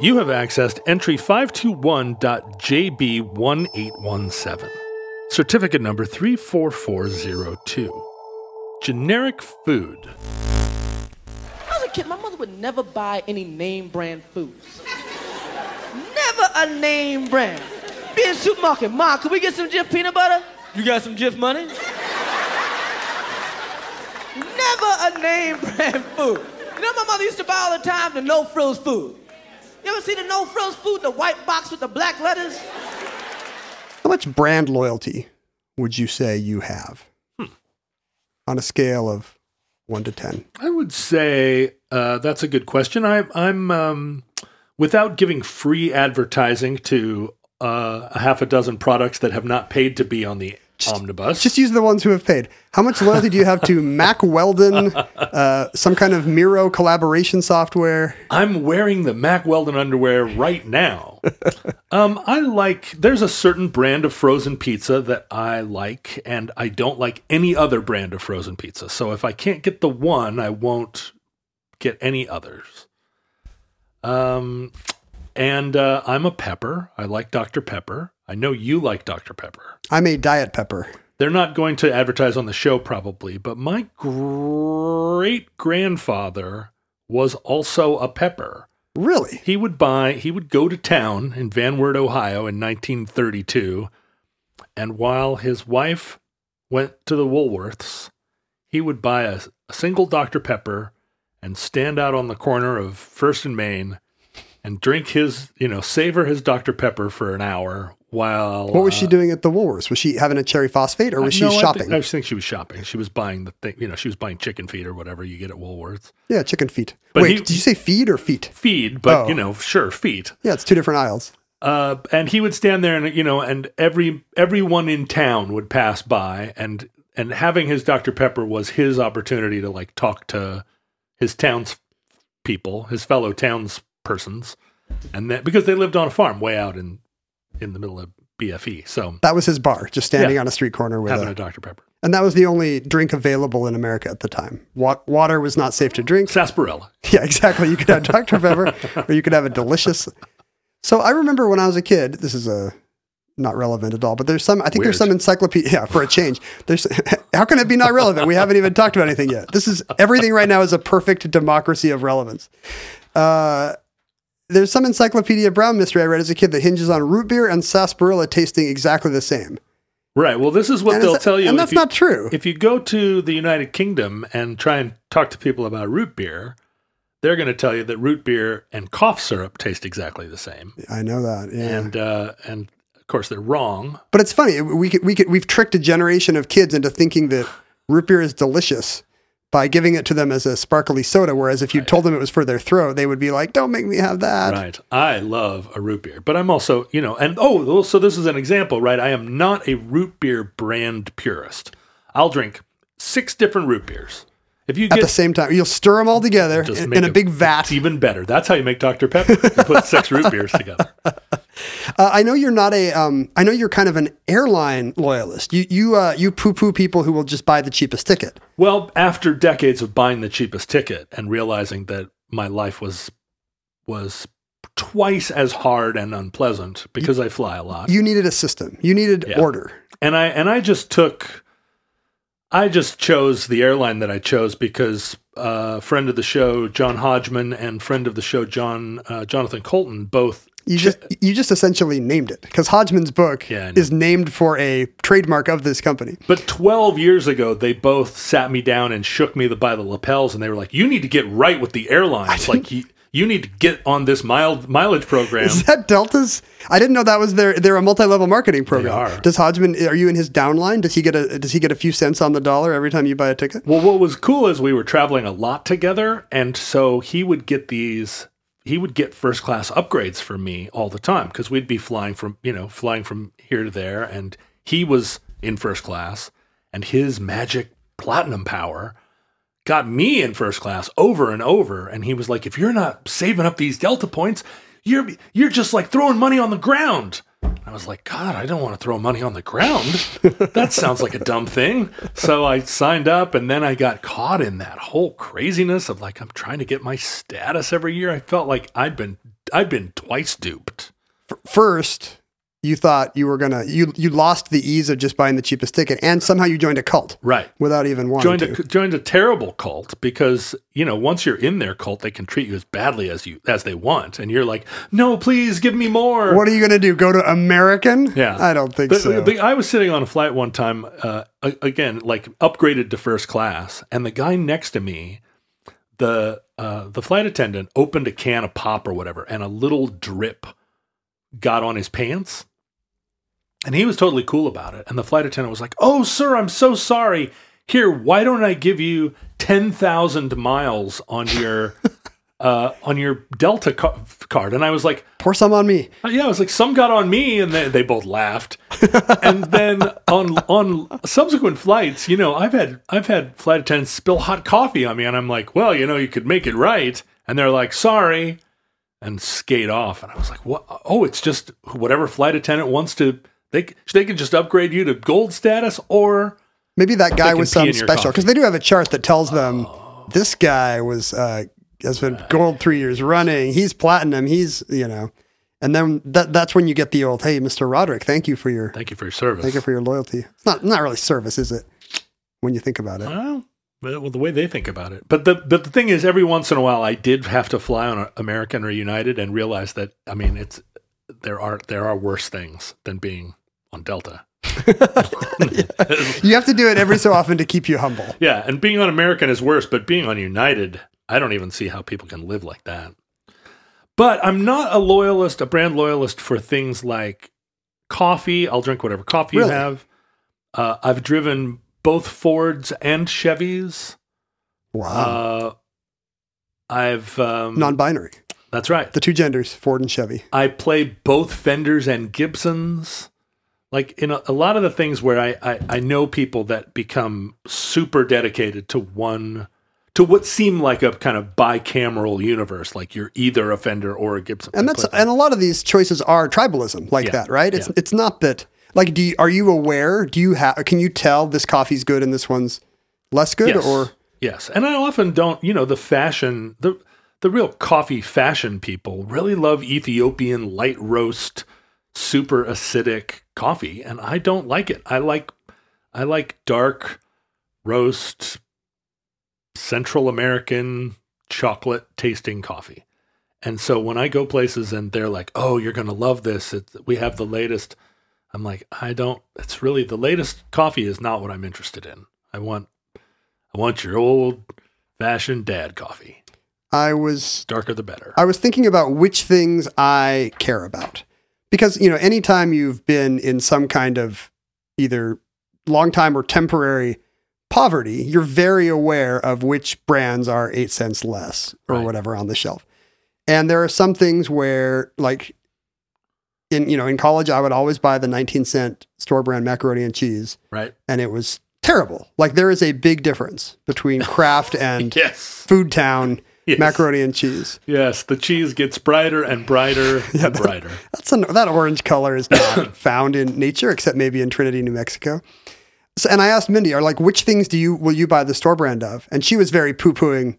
You have accessed entry 521.JB1817, certificate number 34402, generic food. When I was a kid, my mother would never buy any name brand foods. Never a name brand. Be in the supermarket, Mom, could we get some Jif peanut butter? You got some Jif money? Never a name brand food. You know, my mother used to buy all the time the no-frills food. You ever see the no-frills food, the white box with the black letters? How much brand loyalty would you say you have on a scale of 1 to 10? I would say that's a good question. I'm without giving free advertising to a half a dozen products that have not paid to be on the Omnibus. Just use the ones who have paid. How much loyalty do you have to Mack Weldon, some kind of Miro collaboration software? I'm wearing the Mack Weldon underwear right now. There's a certain brand of frozen pizza that I like, and I don't like any other brand of frozen pizza. So if I can't get the one, I won't get any others. And I'm a pepper. I like Dr. Pepper. I know you like Dr. Pepper. I'm a Diet Pepper. They're not going to advertise on the show probably, but my great-grandfather was also a Pepper. Really? He would go to town in Van Wert, Ohio in 1932, and while his wife went to the Woolworths, he would buy a single Dr. Pepper and stand out on the corner of First and Main and drink savor his Dr. Pepper for an hour while... What was she doing at the Woolworths? Was she having a cherry phosphate or was she shopping? I think she was shopping. She was buying the thing, she was buying chicken feet or whatever you get at Woolworths. Yeah, chicken feet. But wait, did you say feed or feet? Feed, but, sure, feet. Yeah, it's two different aisles. And he would stand there and, and everyone in town would pass by and having his Dr. Pepper was his opportunity to talk to his townspeople, his fellow townspeople. Persons, and that because they lived on a farm way out in the middle of BFE, so that was his bar, just standing on a street corner with having a Dr. Pepper, and that was the only drink available in America at the time. Water was not safe to drink. Sarsaparilla. Yeah, exactly. You could have Dr. Pepper, or you could have a delicious. So I remember when I was a kid. This is not relevant at all, but there's some. I think Weird. There's some encyclopedia. Yeah, for a change. There's how can it be not relevant? We haven't even talked about anything yet. This is everything right now is a perfect democracy of relevance. There's some Encyclopedia Brown mystery I read as a kid that hinges on root beer and sarsaparilla tasting exactly the same. Right. Well, this is what they'll tell you. And that's not true. If you go to the United Kingdom and try and talk to people about root beer, they're going to tell you that root beer and cough syrup taste exactly the same. I know that. Yeah. And of course they're wrong. But it's funny. We've tricked a generation of kids into thinking that root beer is delicious by giving it to them as a sparkly soda, whereas if you told them it was for their throat, they would be like, don't make me have that. Right. I love a root beer, but I'm also, so this is an example, right? I am not a root beer brand purist. I'll drink 6 different root beers. If you get, at the same time, you'll stir them all together in a big vat. It's even better. That's how you make Dr. Pepper. You put 6 root beers together. I know you're not I know you're kind of an airline loyalist. You poo-poo people who will just buy the cheapest ticket. Well, after decades of buying the cheapest ticket and realizing that my life was twice as hard and unpleasant because I fly a lot. You needed a system. You needed order. And I just took, I just chose the airline that I chose because friend of the show, John Hodgman, and friend of the show, Jonathan Colton, both. You just essentially named it because Hodgman's book is named for a trademark of this company. But 12 years ago, they both sat me down and shook me by the lapels, and they were like, you need to get right with the airlines. Like, you need to get on this mileage program. Is that Delta's? I didn't know that was their. They're a multi-level marketing program. They are. Does Hodgman, are you in his downline? Does he get a few cents on the dollar every time you buy a ticket? Well, what was cool is we were traveling a lot together, and so he would get these. He would get first class upgrades for me all the time because we'd be flying from here to there, and he was in first class, and his magic platinum power got me in first class over and over. And he was like, if you're not saving up these Delta points, you're just like throwing money on the ground. I was like, God, I don't want to throw money on the ground. That sounds like a dumb thing. So I signed up, and then I got caught in that whole craziness of like, I'm trying to get my status every year. I felt like I'd been twice duped. First, you thought you were you lost the ease of just buying the cheapest ticket, and somehow you joined a cult. Right. Without even wanting to. Joined a terrible cult because, once you're in their cult, they can treat you as badly as they want. And you're like, no, please give me more. What are you going to do? Go to American? Yeah. I don't think so. I was sitting on a flight one time, again, like upgraded to first class. And the guy next to me, the flight attendant, opened a can of pop or whatever, and a little drip got on his pants. And he was totally cool about it. And the flight attendant was like, oh, sir, I'm so sorry. Here, why don't I give you 10,000 miles on your on your Delta card? And I was like... Pour some on me. Yeah, I was like, some got on me. And they both laughed. And then on subsequent flights, I've had flight attendants spill hot coffee on me. And I'm like, well, you could make it right. And they're like, sorry. And skate off. And I was like, what? Oh, it's just whatever flight attendant wants to... They can just upgrade you to gold status, or maybe that guy was some special, because they do have a chart that tells them this guy has been gold 3 years running. He's platinum. And then that's when you get the old, hey, Mr. Roderick, thank you for your service. Thank you for your loyalty. It's not really service, is it? When you think about it. Well, the way they think about it. But the thing is, every once in a while, I did have to fly on American or United and realize that there are worse things than being on Delta. You have to do it every so often to keep you humble. Yeah, and being on American is worse, but being on United, I don't even see how people can live like that. But I'm not a brand loyalist for things like coffee. I'll drink whatever coffee you have. I've driven both Fords and Chevys. Wow. I've... non-binary. That's right. The two genders, Ford and Chevy. I play both Fenders and Gibsons. Like in a lot of the things where I know people that become super dedicated to what seem like a kind of bicameral universe, like you're either a Fender or a Gibson. And a lot of these choices are tribalism that, right? It's not that, like, are you aware? Can you tell this coffee's good and this one's less good? Yes. Yes. And I often don't, the fashion, the real coffee fashion people really love Ethiopian light roast, super acidic coffee, and I don't like it. I like dark roast, Central American chocolate tasting coffee. And so when I go places and they're like, "Oh, you're gonna love this. We have the latest," I'm like, "I don't." It's really the latest coffee is not what I'm interested in. I want your old fashioned dad coffee. Darker the better. I was thinking about which things I care about. Because, anytime you've been in some kind of either long-time or temporary poverty, you're very aware of which brands are 8 cents less or whatever on the shelf. And there are some things where, like, in college, I would always buy the 19-cent store brand macaroni and cheese. Right. And it was terrible. Like, there is a big difference between Kraft and Food Town. Yes. Macaroni and cheese. Yes, the cheese gets brighter and brighter and brighter. That orange color is not found in nature, except maybe in Trinity, New Mexico. So, and I asked Mindy, which things will you buy the store brand of? And she was very poo-pooing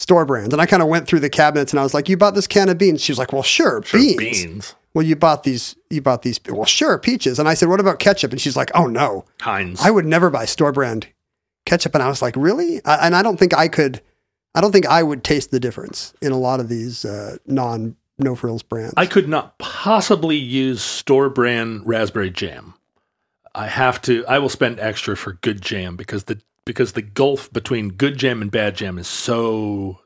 store brands. And I kind of went through the cabinets and I was like, you bought this can of beans? She was like, well, sure, beans. Well, you bought these, well, sure, peaches. And I said, what about ketchup? And she's like, oh no, Heinz. I would never buy store brand ketchup. And I was like, really? And I don't think I would taste the difference in a lot of these no frills brands. I could not possibly use store brand raspberry jam. I will spend extra for good jam because the gulf between good jam and bad jam is so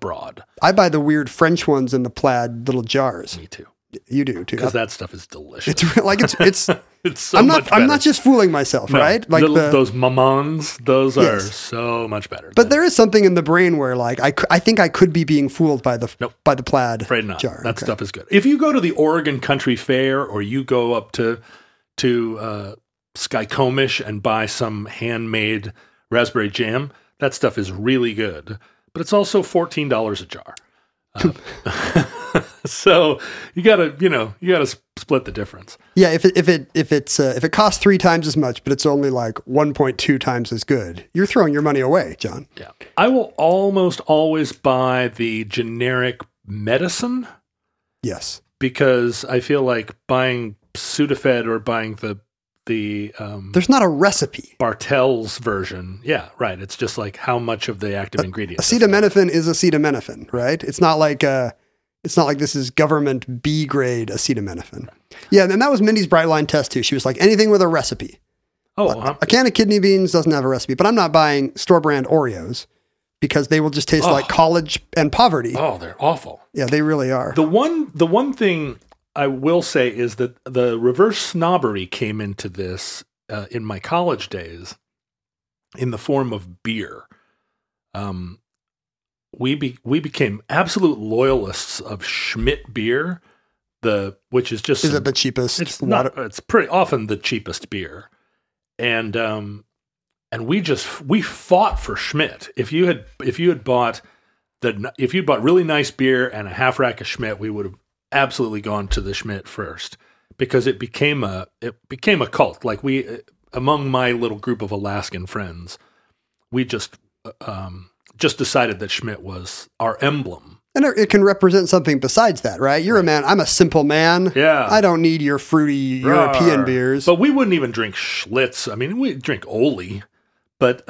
broad. I buy the weird French ones in the plaid little jars. Me too. You do too. Because that stuff is delicious. It's like it's it's so I'm not much better. I'm not just fooling myself, no, right? Like those mamans, those yes. are so much better. But there is something in the brain where like I think I could be being fooled by the nope. by the plaid jar. Afraid not. That stuff is good. If you go to the Oregon Country Fair or you go up to Skycomish and buy some handmade raspberry jam, that stuff is really good. But it's also $14 a jar. So you gotta split the difference. Yeah, if it costs 3 times as much, but it's only like 1.2 times as good, you're throwing your money away, John. Yeah, I will almost always buy the generic medicine. Yes, because I feel like buying Sudafed or buying the there's not a recipe. Bartell's version. Yeah, right. It's just like how much of the active ingredient. Acetaminophen is acetaminophen, right? It's not like this is government B grade acetaminophen. Right. Yeah, and that was Mindy's Brightline test too. She was like, anything with a recipe. Oh, a can of kidney beans doesn't have a recipe, but I'm not buying store brand Oreos because they will just taste like college and poverty. Oh, they're awful. Yeah, they really are. The one thing I will say is that the reverse snobbery came into this in my college days in the form of beer. We became absolute loyalists of Schmidt beer, which is just... Is it the cheapest? It's pretty often the cheapest beer. And we fought for Schmidt. If you bought really nice beer and a half rack of Schmidt, we would have absolutely gone to the Schmidt first because it became a cult. Like we, among my little group of Alaskan friends, we just decided that Schmidt was our emblem. And it can represent something besides that, right? You're a man. I'm a simple man. Yeah. I don't need your fruity European beers. But we wouldn't even drink Schlitz. I mean, we drink Oli, but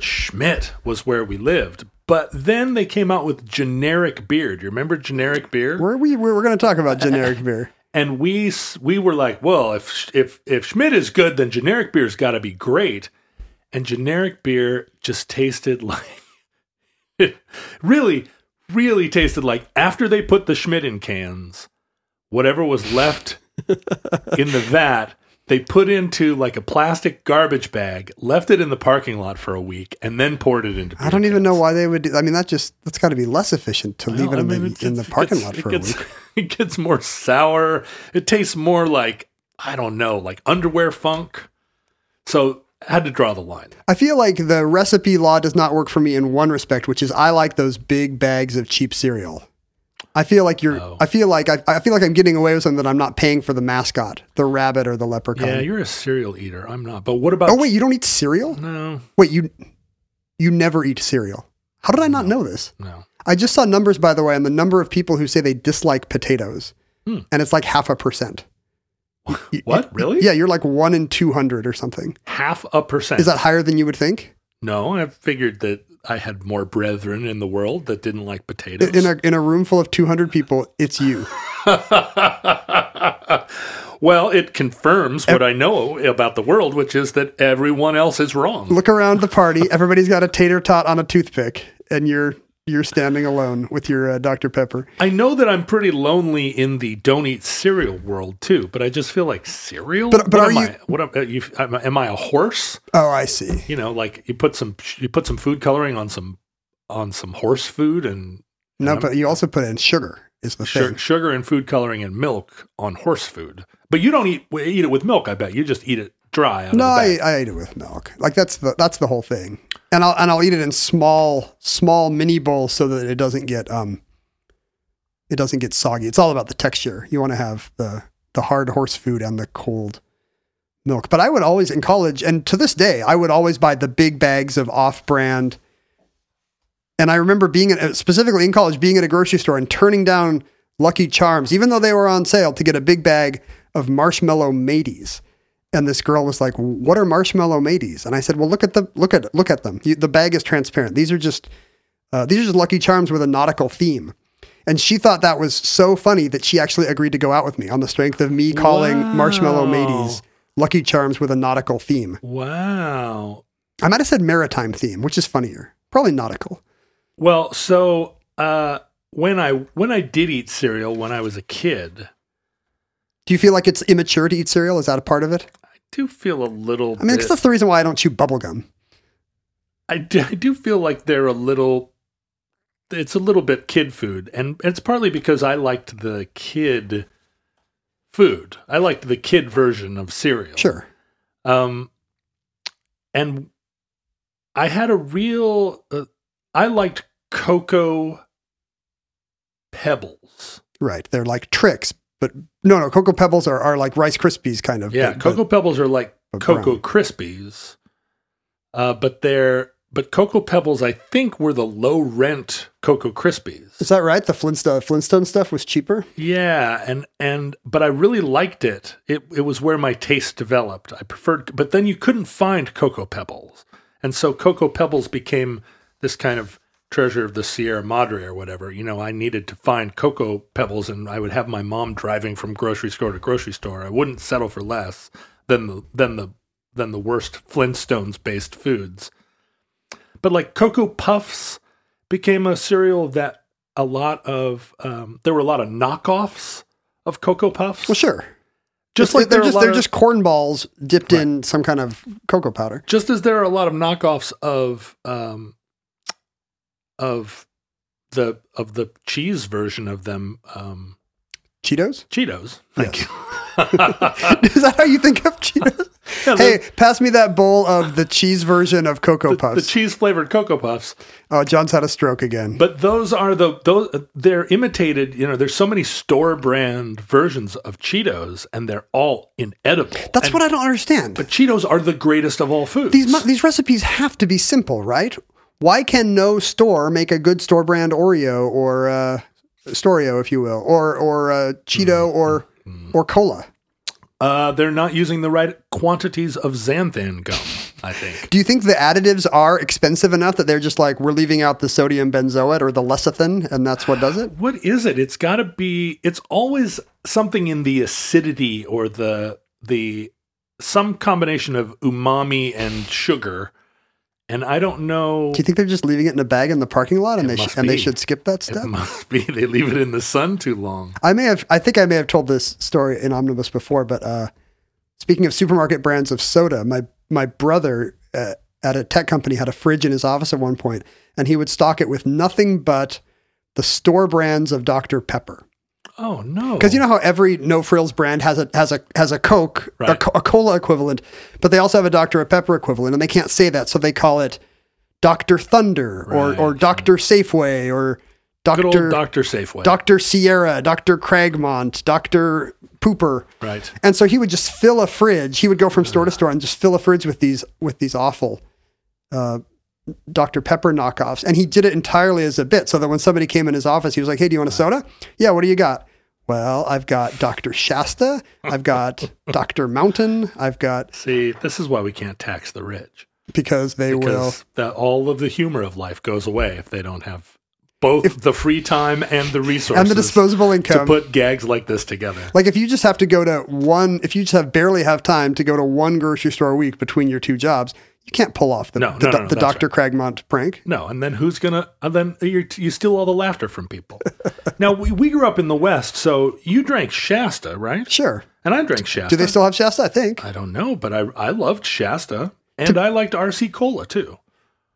Schmidt was where we lived. But then they came out with generic beer. Do you remember generic beer? We're going to talk about generic beer. And we were like, well, if Schmidt is good, then generic beer's got to be great. And generic beer just tasted like it really, really tasted like after they put the Schmidt in cans, whatever was left in the vat, they put into like a plastic garbage bag, left it in the parking lot for a week, and then poured it into beer I don't even cans. Know why they would do that. I mean, that's got to be less efficient to leave it in the parking lot for a week. It gets more sour. It tastes more like, I don't know, like underwear funk. So I had to draw the line. I feel like the recipe law does not work for me in one respect, which is I like those big bags of cheap cereal. I feel like you're. Oh. I feel like I'm getting away with something that I'm not paying for the mascot, the rabbit or the leprechaun. Yeah, you're a cereal eater. I'm not. But what about? Oh wait, you don't eat cereal? No. Wait, you never eat cereal. How did I not know this? No. I just saw numbers, by the way, on the number of people who say they dislike potatoes, and it's like 0.5%. What? Really? Yeah, you're like 1 in 200 or something. 0.5%. Is that higher than you would think? No, I figured that. I had more brethren in the world that didn't like potatoes. In a room full of 200 people, it's you. Well, it confirms what I know about the world, which is that everyone else is wrong. Look around the party. Everybody's got a tater tot on a toothpick, and you're standing alone with your Dr. Pepper. I know that I'm pretty lonely in the don't eat cereal world too, but I just feel like cereal. But am I a horse? Oh, I see. You know, like you put some food coloring on some horse food but you also put in sugar is the thing. Sugar and food coloring and milk on horse food. But you don't eat it with milk. I bet you just eat it dry. I eat it with milk. Like that's the whole thing. And I'll eat it in small mini bowls so that it doesn't get soggy. It's all about the texture. You want to have the hard horse food and the cold milk. But I would always in college and to this day, I would always buy the big bags of off brand And I remember being at, specifically in college, being at a grocery store and turning down Lucky Charms, even though they were on sale, to get a big bag of Marshmallow Mateys. And this girl was like, "What are Marshmallow Mateys?" And I said, "Well, look at them. The bag is transparent. These are just Lucky Charms with a nautical theme." And she thought that was so funny that she actually agreed to go out with me on the strength of me calling Marshmallow Mateys Lucky Charms with a nautical theme. Wow. I might have said maritime theme, which is funnier. Probably nautical. Well, so when I did eat cereal when I was a kid. Do you feel like it's immature to eat cereal? Is that a part of it? I do feel a little bit. I mean, it's the reason why I don't chew bubblegum. I do feel like they're a little... It's a little bit kid food, and it's partly because I liked the kid food. I liked the kid version of cereal. Sure. And I had a real... I liked Cocoa Pebbles. Right. They're like tricks, but... No, Cocoa Pebbles are like Rice Krispies kind of. Yeah, Cocoa Pebbles are like Cocoa Krispies, but Cocoa Pebbles, I think, were the low-rent Cocoa Krispies. Is that right? The Flintstone stuff was cheaper? Yeah, but I really liked it. It was where my taste developed. I preferred, but then you couldn't find Cocoa Pebbles. And so Cocoa Pebbles became this kind of treasure of the Sierra Madre or whatever. You know, I needed to find Cocoa Pebbles, and I would have my mom driving from grocery store to grocery store. I wouldn't settle for less than the worst Flintstones-based foods. But like Cocoa Puffs became a cereal that there were a lot of knockoffs of Cocoa Puffs. Well, sure. They're just corn balls dipped in some kind of cocoa powder. Just as there are a lot of knockoffs of the cheese version of them, Cheetos. Thank you. Is that how you think of Cheetos? Yeah, pass me that bowl of the cheese version of Cocoa Puffs. The cheese flavored Cocoa Puffs. Oh, John's had a stroke again. But they're imitated. You know, there's so many store brand versions of Cheetos, and they're all inedible. That's what I don't understand. But Cheetos are the greatest of all foods. These recipes have to be simple, right? Why can no store make a good store brand Oreo or Storeo, if you will, or Cheeto or cola? They're not using the right quantities of xanthan gum, I think. Do you think the additives are expensive enough that they're just like, we're leaving out the sodium benzoate or the lecithin, and that's what does it? What is it? It's got to be. It's always something in the acidity or the some combination of umami and sugar. And I don't know. Do you think they're just leaving it in a bag in the parking lot, and they should skip that step? It must be. They leave it in the sun too long. I think I may have told this story in Omnibus before, but speaking of supermarket brands of soda, my brother at a tech company had a fridge in his office at one point, and he would stock it with nothing but the store brands of Dr. Pepper. Oh no! Because you know how every No Frills brand has a Coke, right, a cola equivalent, but they also have a Dr. Pepper equivalent, and they can't say that, so they call it Dr. Thunder, right, or Dr. Safeway, or Dr. Safeway, Dr. Sierra, Dr. Cragmont, Dr. Pooper. Right. And so he would just fill a fridge. He would go from store to store and just fill a fridge with these awful Dr. Pepper knockoffs, and he did it entirely as a bit, so that when somebody came in his office, he was like, "Hey, do you want a soda?" "Yeah, what do you got?" "Well, I've got Dr. Shasta, I've got Dr. Mountain, I've got..." See, this is why we can't tax the rich. Because all of the humor of life goes away if they don't have the free time and the resources and the disposable income to put gags like this together. Like if you just have to go to one, if you just have barely have time to go to one grocery store a week between your two jobs, you can't pull off the Dr. Right. Cragmont prank. No, and then who's gonna? And then you steal all the laughter from people. Now we grew up in the West, so you drank Shasta, right? Sure. And I drank Shasta. Do they still have Shasta? I think. I don't know, but I loved Shasta, and I liked RC Cola too.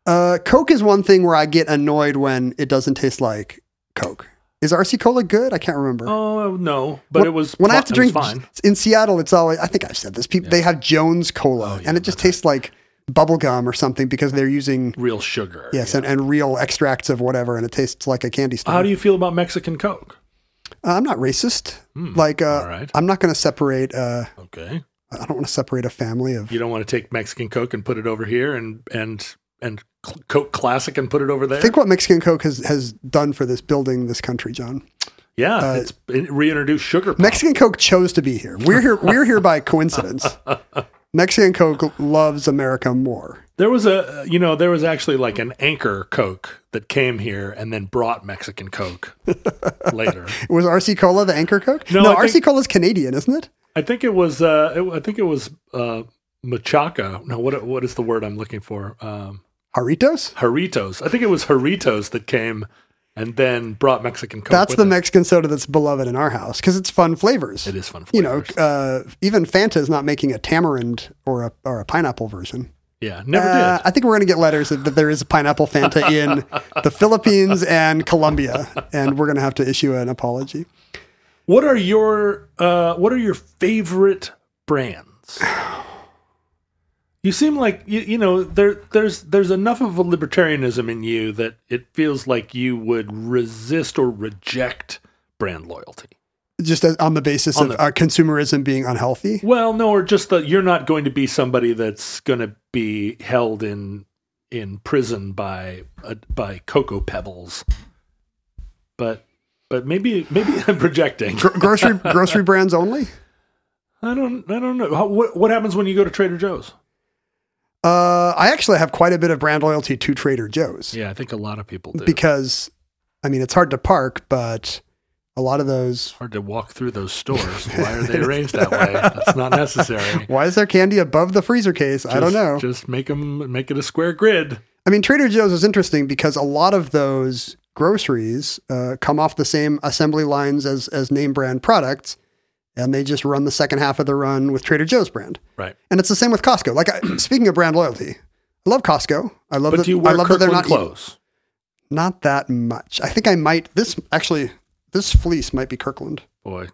Coke is one thing where I get annoyed when it doesn't taste like Coke. Is RC Cola good? I can't remember. Oh, no. But when, it was when I have to drink fine. In Seattle, it's always, I think I've said this, people, they have Jones Cola, and it just tastes like bubblegum or something because they're using real sugar. Yes, and real extracts of whatever, and it tastes like a candy store. How do you feel about Mexican Coke? I'm not racist. All right. I'm not going to separate. Okay. I don't want to separate a family of. You don't want to take Mexican Coke and put it over here and Coke Classic and put it over there? I think what Mexican Coke has done for this building, this country, John. Yeah, it reintroduced sugar pop. Mexican Coke chose to be here. We're here. We're here by coincidence. Mexican Coke loves America more. There was actually like an anchor Coke that came here and then brought Mexican Coke later. Was RC Cola the anchor Coke? No, RC Cola's Canadian, isn't it? I think it was machaca. No, what is the word I'm looking for? Jarritos. I think it was Jarritos that came and then brought Mexican Coke. That's the Mexican soda that's beloved in our house because it's fun flavors. It is fun flavors. You know, even Fanta is not making a tamarind or a pineapple version. Yeah, never did. I think we're going to get letters that there is a pineapple Fanta in the Philippines and Colombia, and we're going to have to issue an apology. What are your favorite brands? You seem like you know there's enough of a libertarianism in you that it feels like you would resist or reject brand loyalty, just on the basis of our consumerism being unhealthy. Well, no, or just that you're not going to be somebody that's going to be held in prison by Cocoa Pebbles, but maybe I'm projecting. Grocery brands only. I don't know. What happens when you go to Trader Joe's? I actually have quite a bit of brand loyalty to Trader Joe's. Yeah, I think a lot of people do. Because, I mean, it's hard to park, but a lot of those... Hard to walk through those stores. Why are they arranged that way? That's not necessary. Why is there candy above the freezer case? I don't know. Just make it a square grid. I mean, Trader Joe's is interesting because a lot of those groceries come off the same assembly lines as name brand products. And they just run the second half of the run with Trader Joe's brand. Right. And it's the same with Costco. Like, speaking of brand loyalty, I love Costco. I love that they're not close. Not that much. I think I might, this fleece might be Kirkland. Boy,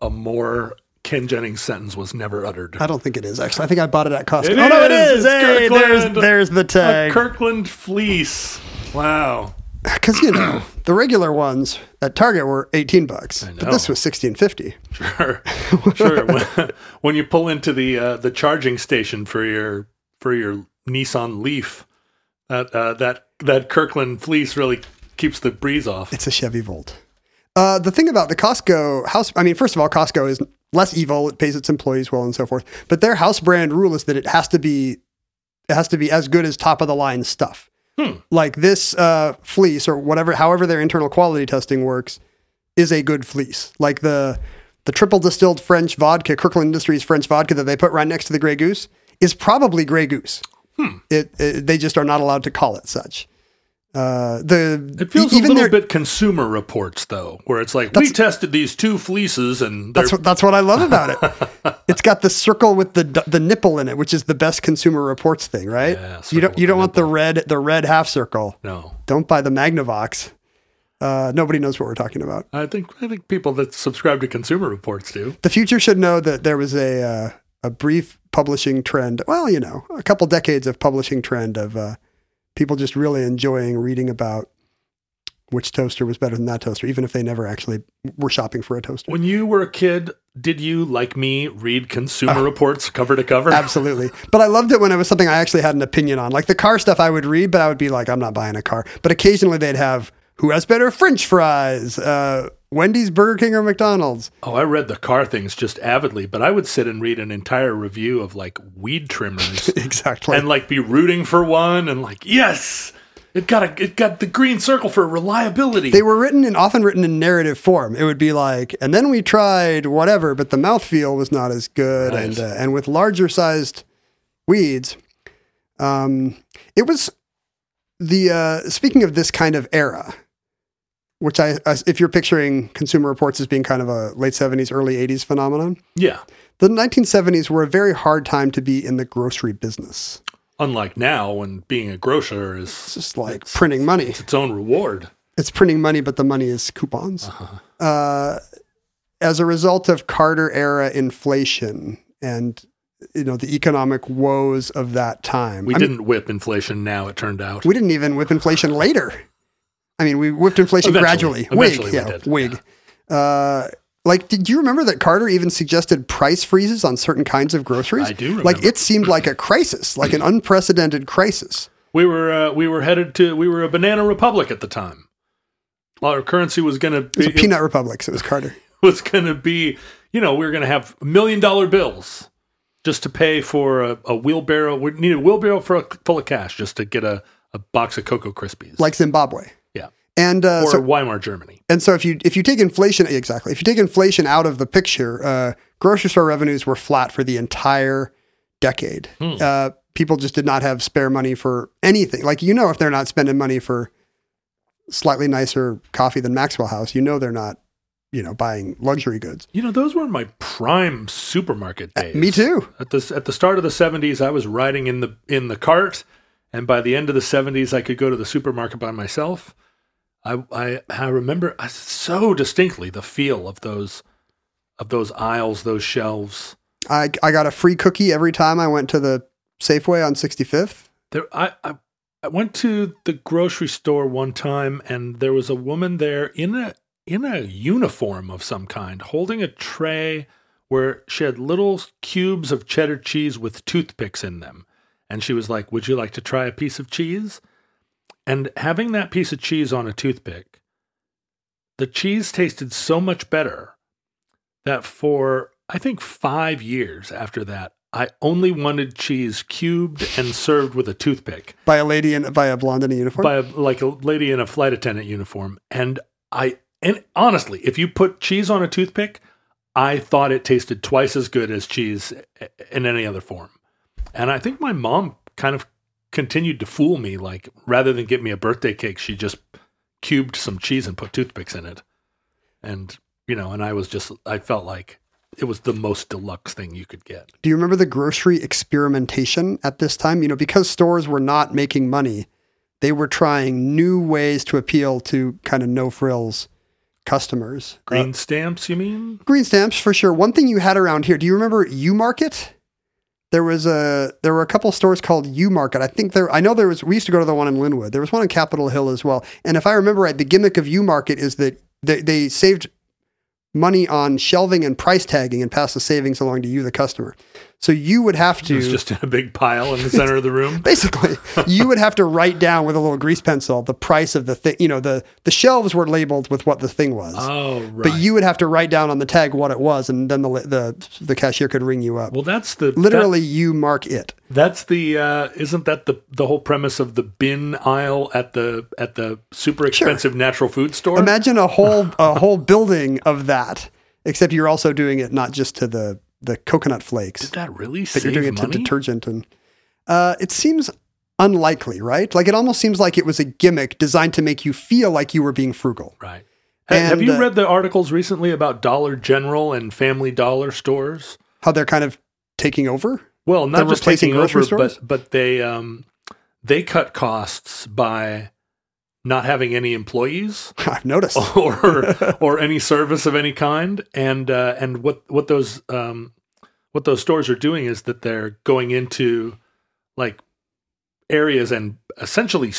a more Ken Jennings sentence was never uttered. I don't think it is, actually. I think I bought it at Costco. It is. Hey, there's the tag. A Kirkland fleece. Wow. Because, you know, the regular ones at Target were $18, but this was $16.50. Sure. When you pull into the charging station for your Nissan Leaf, that Kirkland fleece really keeps the breeze off. It's a Chevy Volt. The thing about the Costco house, I mean, first of all, Costco is less evil. It pays its employees well and so forth. But their house brand rule is that it has to be as good as top of the line stuff. Like this fleece or whatever, however their internal quality testing works, is a good fleece. Like the triple distilled French vodka, Kirkland Industries French vodka that they put right next to the Grey Goose is probably Grey Goose. They just are not allowed to call it such. It feels even a little bit Consumer Reports though, where it's like, we tested these two fleeces and that's what I love about it. It's got the circle with the nipple in it, which is the best Consumer Reports thing, right? Yeah, you don't want the red half circle. No, don't buy the Magnavox. Nobody knows what we're talking about. I think people that subscribe to Consumer Reports do. The future should know that there was a brief publishing trend. Well, you know, a couple decades of publishing trend of, people just really enjoying reading about which toaster was better than that toaster, even if they never actually were shopping for a toaster. When you were a kid, did you, like me, read Consumer Reports cover to cover? Absolutely. But I loved it when it was something I actually had an opinion on. Like the car stuff I would read, but I would be like, I'm not buying a car. But occasionally they'd have, who has better French fries? Wendy's, Burger King, or McDonald's? Oh, I read the car things just avidly, but I would sit and read an entire review of like weed trimmers. Exactly. And like be rooting for one and like, yes, it got the green circle for reliability. They were often written in narrative form. It would be like, and then we tried whatever, but the mouthfeel was not as good. Nice. And with larger sized weeds, it was speaking of this kind of era, which if you're picturing Consumer Reports as being kind of a late 70s, early 80s phenomenon. Yeah. The 1970s were a very hard time to be in the grocery business. Unlike now, when being a grocer is... It's just like printing money. It's its own reward. It's printing money, but the money is coupons. Uh-huh. As a result of Carter-era inflation and... you know, the economic woes of that time. I mean, whip inflation now, it turned out. We didn't even whip inflation later. I mean, we whipped inflation gradually. Wig. Yeah. Like, did you remember that Carter even suggested price freezes on certain kinds of groceries? I do remember. Like, it seemed like a crisis, like an unprecedented crisis. We were a banana republic at the time. Our currency was going to be a peanut republic. So it was Carter. Was going to be, you know, we were going to have $1 million bills just to pay for a wheelbarrow. We needed a wheelbarrow full of cash just to get a box of Cocoa Krispies, like Zimbabwe. Yeah, and or Weimar Germany. And so if you take inflation out of the picture, grocery store revenues were flat for the entire decade. People just did not have spare money for anything. Like, you know, if they're not spending money for slightly nicer coffee than Maxwell House, you know they're not, you know, buying luxury goods. You know, those were my prime supermarket days. Me too. At the start of the 70s, I was riding in the cart, and by the end of the 70s, I could go to the supermarket by myself. I remember so distinctly the feel of those aisles, those shelves. I got a free cookie every time I went to the Safeway on 65th. I went to the grocery store one time, and there was a woman there in a uniform of some kind, holding a tray where she had little cubes of cheddar cheese with toothpicks in them. And she was like, "Would you like to try a piece of cheese?" And having that piece of cheese on a toothpick, the cheese tasted so much better that for, I think, 5 years after that, I only wanted cheese cubed and served with a toothpick. By a blonde in a uniform? Like a lady in a flight attendant uniform. And honestly, if you put cheese on a toothpick, I thought it tasted twice as good as cheese in any other form. And I think my mom kind of continued to fool me. Like, rather than get me a birthday cake, she just cubed some cheese and put toothpicks in it. And, you know, and I felt like it was the most deluxe thing you could get. Do you remember the grocery experimentation at this time? You know, because stores were not making money, they were trying new ways to appeal to kind of no-frills customers. Green stamps, you mean? Green stamps, for sure. One thing you had around here, do you remember U Market? There were a couple stores called U Market. We used to go to the one in Linwood. There was one on Capitol Hill as well. And if I remember right, the gimmick of U Market is that they saved money on shelving and price tagging and pass the savings along to you, the customer. So you would have to... It was just in a big pile in the center of the room? Basically. You would have to write down with a little grease pencil the price of the thing. You know, the shelves were labeled with what the thing was. Oh, right. But you would have to write down on the tag what it was, and then the cashier could ring you up. Well, that's the... Literally, you mark it. That's the... isn't that the whole premise of the bin aisle at the super expensive natural food store? Imagine a whole building of that, except you're also doing it not just to the coconut flakes. Did that really save money? But you're doing it to detergent, and it seems unlikely, right? Like, it almost seems like it was a gimmick designed to make you feel like you were being frugal. Right. Have you read the articles recently about Dollar General and Family Dollar stores? How they're kind of taking over? Well, not just taking over, but they cut costs by not having any employees. I've noticed. Or any service of any kind. And what those stores are doing is that they're going into like areas and essentially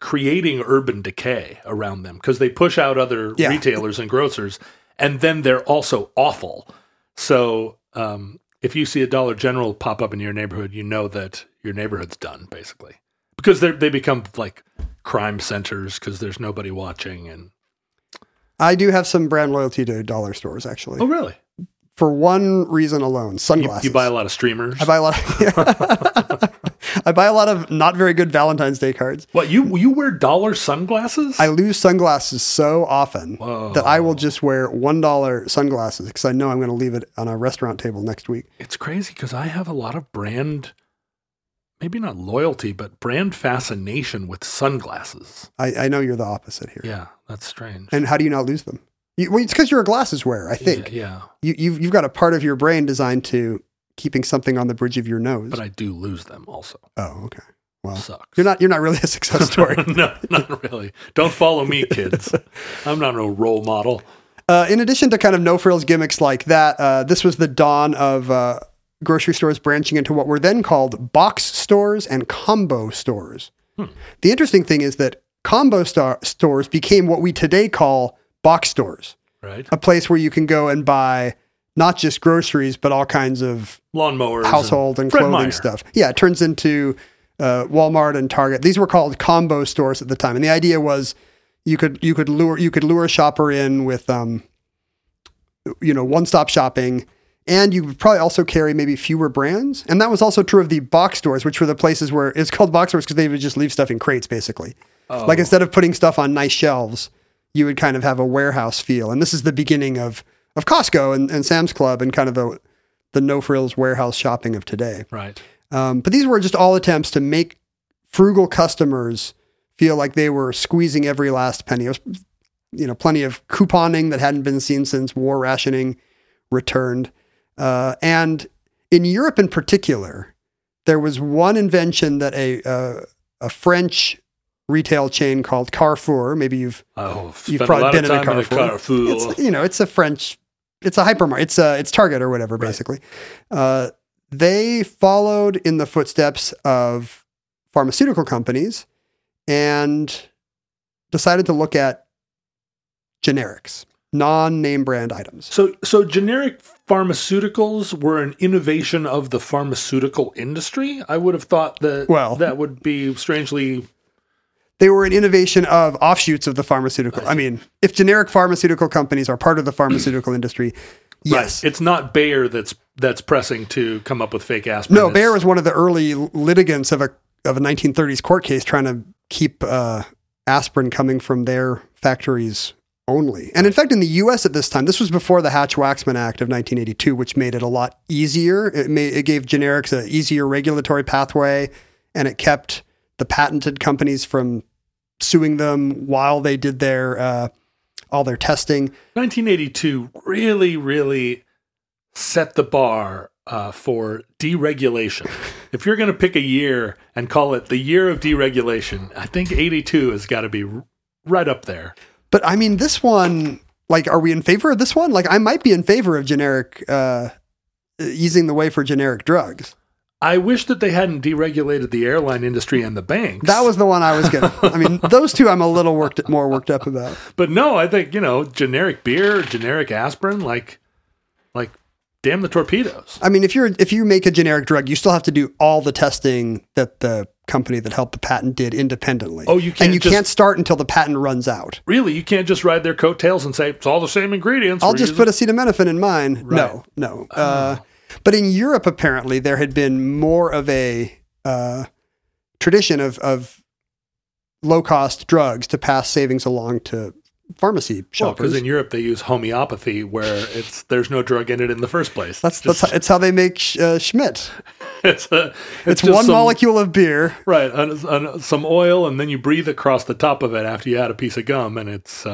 creating urban decay around them, because they push out other retailers and grocers, and then they're also awful. So if you see a Dollar General pop up in your neighborhood, you know that your neighborhood's done, basically. Because they become like crime centers because there's nobody watching. And I do have some brand loyalty to dollar stores, actually. Oh, really? For one reason alone: sunglasses. You buy a lot of streamers. I buy a lot I buy a lot of not very good Valentine's Day cards. What, you wear dollar sunglasses? I lose sunglasses so often that I will just wear $1 sunglasses because I know I'm going to leave it on a restaurant table next week. It's crazy because I have a lot of brand, maybe not loyalty, but brand fascination with sunglasses. I know you're the opposite here. Yeah, that's strange. And how do you not lose them? It's because you're a glasses wearer, I think. Yeah. You've got a part of your brain designed to keeping something on the bridge of your nose. But I do lose them also. Oh, okay. Well, sucks. You're not really a success story. No, not really. Don't follow me, kids. I'm not a role model. In addition to kind of no-frills gimmicks like that, this was the dawn of grocery stores branching into what were then called box stores and combo stores. The interesting thing is that combo stores became what we today call box stores, right? A place where you can go and buy not just groceries, but all kinds of lawnmowers, household and clothing stuff. Yeah, it turns into Walmart and Target. These were called combo stores at the time, and the idea was you could lure a shopper in with one-stop shopping, and you would probably also carry maybe fewer brands. And that was also true of the box stores, which were the places where it's called box stores because they would just leave stuff in crates basically. Oh. Like instead of putting stuff on nice shelves, you would kind of have a warehouse feel. And this is the beginning of Costco and Sam's Club and kind of the no-frills warehouse shopping of today. Right. But these were just all attempts to make frugal customers feel like they were squeezing every last penny. It was, plenty of couponing that hadn't been seen since war rationing returned. And in Europe in particular, there was one invention that a French retail chain called Carrefour. Maybe you've probably been in a Carrefour. It's, it's a French, it's a hypermarket, it's Target or whatever, basically. Right. They followed in the footsteps of pharmaceutical companies and decided to look at generics, non-name brand items. So generic pharmaceuticals were an innovation of the pharmaceutical industry? I would have thought that would be strangely... They were an innovation of offshoots of the pharmaceutical. I mean, if generic pharmaceutical companies are part of the pharmaceutical industry, yes. Right. It's not Bayer that's pressing to come up with fake aspirin. No, Bayer was one of the early litigants of a 1930s court case trying to keep aspirin coming from their factories only. And in fact, in the U.S. at this time, this was before the Hatch-Waxman Act of 1982, which made it a lot easier. It gave generics an easier regulatory pathway, and it kept the patented companies from suing them while they did their all their testing. 1982 really, really set the bar for deregulation. If you're going to pick a year and call it the year of deregulation, I think 82 has got to be right up there. But I mean, this one, are we in favor of this one? I might be in favor of generic, easing the way for generic drugs. I wish that they hadn't deregulated the airline industry and the banks. That was the one I was getting. I mean, those two I'm a little more worked up about. But no, I think, generic beer, generic aspirin, like damn the torpedoes. I mean, if you make a generic drug, you still have to do all the testing that the company that held the patent did independently. Oh, you can't. And you can't start until the patent runs out. Really? You can't just ride their coattails and say, it's all the same ingredients. I'll just put acetaminophen in mine. Right. No. But in Europe, apparently, there had been more of a tradition of low-cost drugs to pass savings along to pharmacy shoppers. Because in Europe, they use homeopathy, where there's no drug in it in the first place. It's how they make Schmidt. It's one molecule of beer. Right, some oil, and then you breathe across the top of it after you add a piece of gum, and it's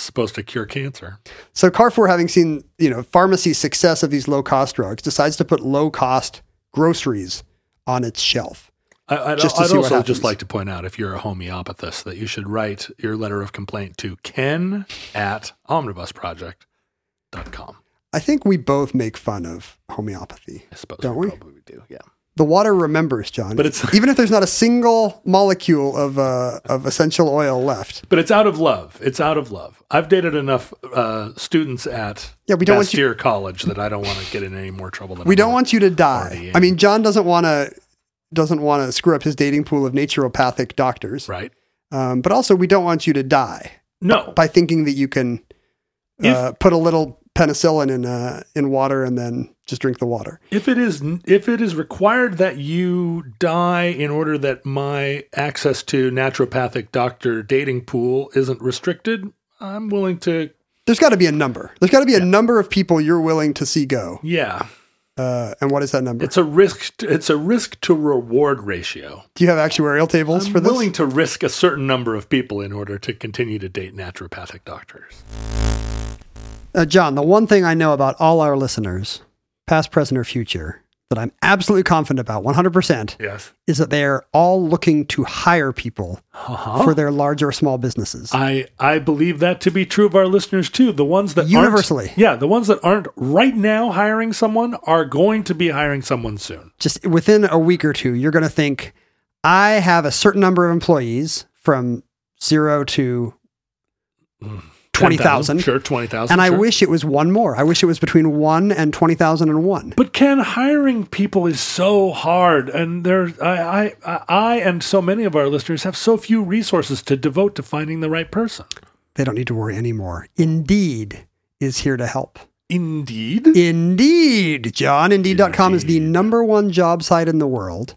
supposed to cure cancer. So Carrefour, having seen, pharmacy success of these low-cost drugs, decides to put low-cost groceries on its shelf. I'd also like to point out, if you're a homeopathist, that you should write your letter of complaint to ken@omnibusproject.com. I think we both make fun of homeopathy. I suppose don't we? Probably do, yeah. The water remembers, John. But it's even if there's not a single molecule of essential oil left. But it's out of love. It's out of love. I've dated enough students at Bastyr College that I don't want to get in any more trouble. We don't want you to die. I mean, John doesn't want to screw up his dating pool of naturopathic doctors, right? But also, we don't want you to die. No, by thinking that you can put a little penicillin in water and then just drink the water. If it is required that you die in order that my access to naturopathic doctor dating pool isn't restricted, I'm willing to... There's got to be a number. There's got to be a number of people you're willing to see go. Yeah. And what is that number? It's a risk. It's a risk to reward ratio. Do you have actuarial tables for this? I'm willing to risk a certain number of people in order to continue to date naturopathic doctors. John, the one thing I know about all our listeners, past, present, or future, that I'm absolutely confident about, 100%, yes, is that they're all looking to hire people for their large or small businesses. I believe that to be true of our listeners, too. The ones that universally. The ones that aren't right now hiring someone are going to be hiring someone soon. Just within a week or two, you're going to think, I have a certain number of employees from 0 to... 20,000. Sure, 20,000. And I wish it was one more. I wish it was between 1 and 20,001. But Ken, hiring people is so hard, and I and so many of our listeners have so few resources to devote to finding the right person. They don't need to worry anymore. Indeed is here to help. Indeed? Indeed, John. Indeed.com is the #1 job site in the world,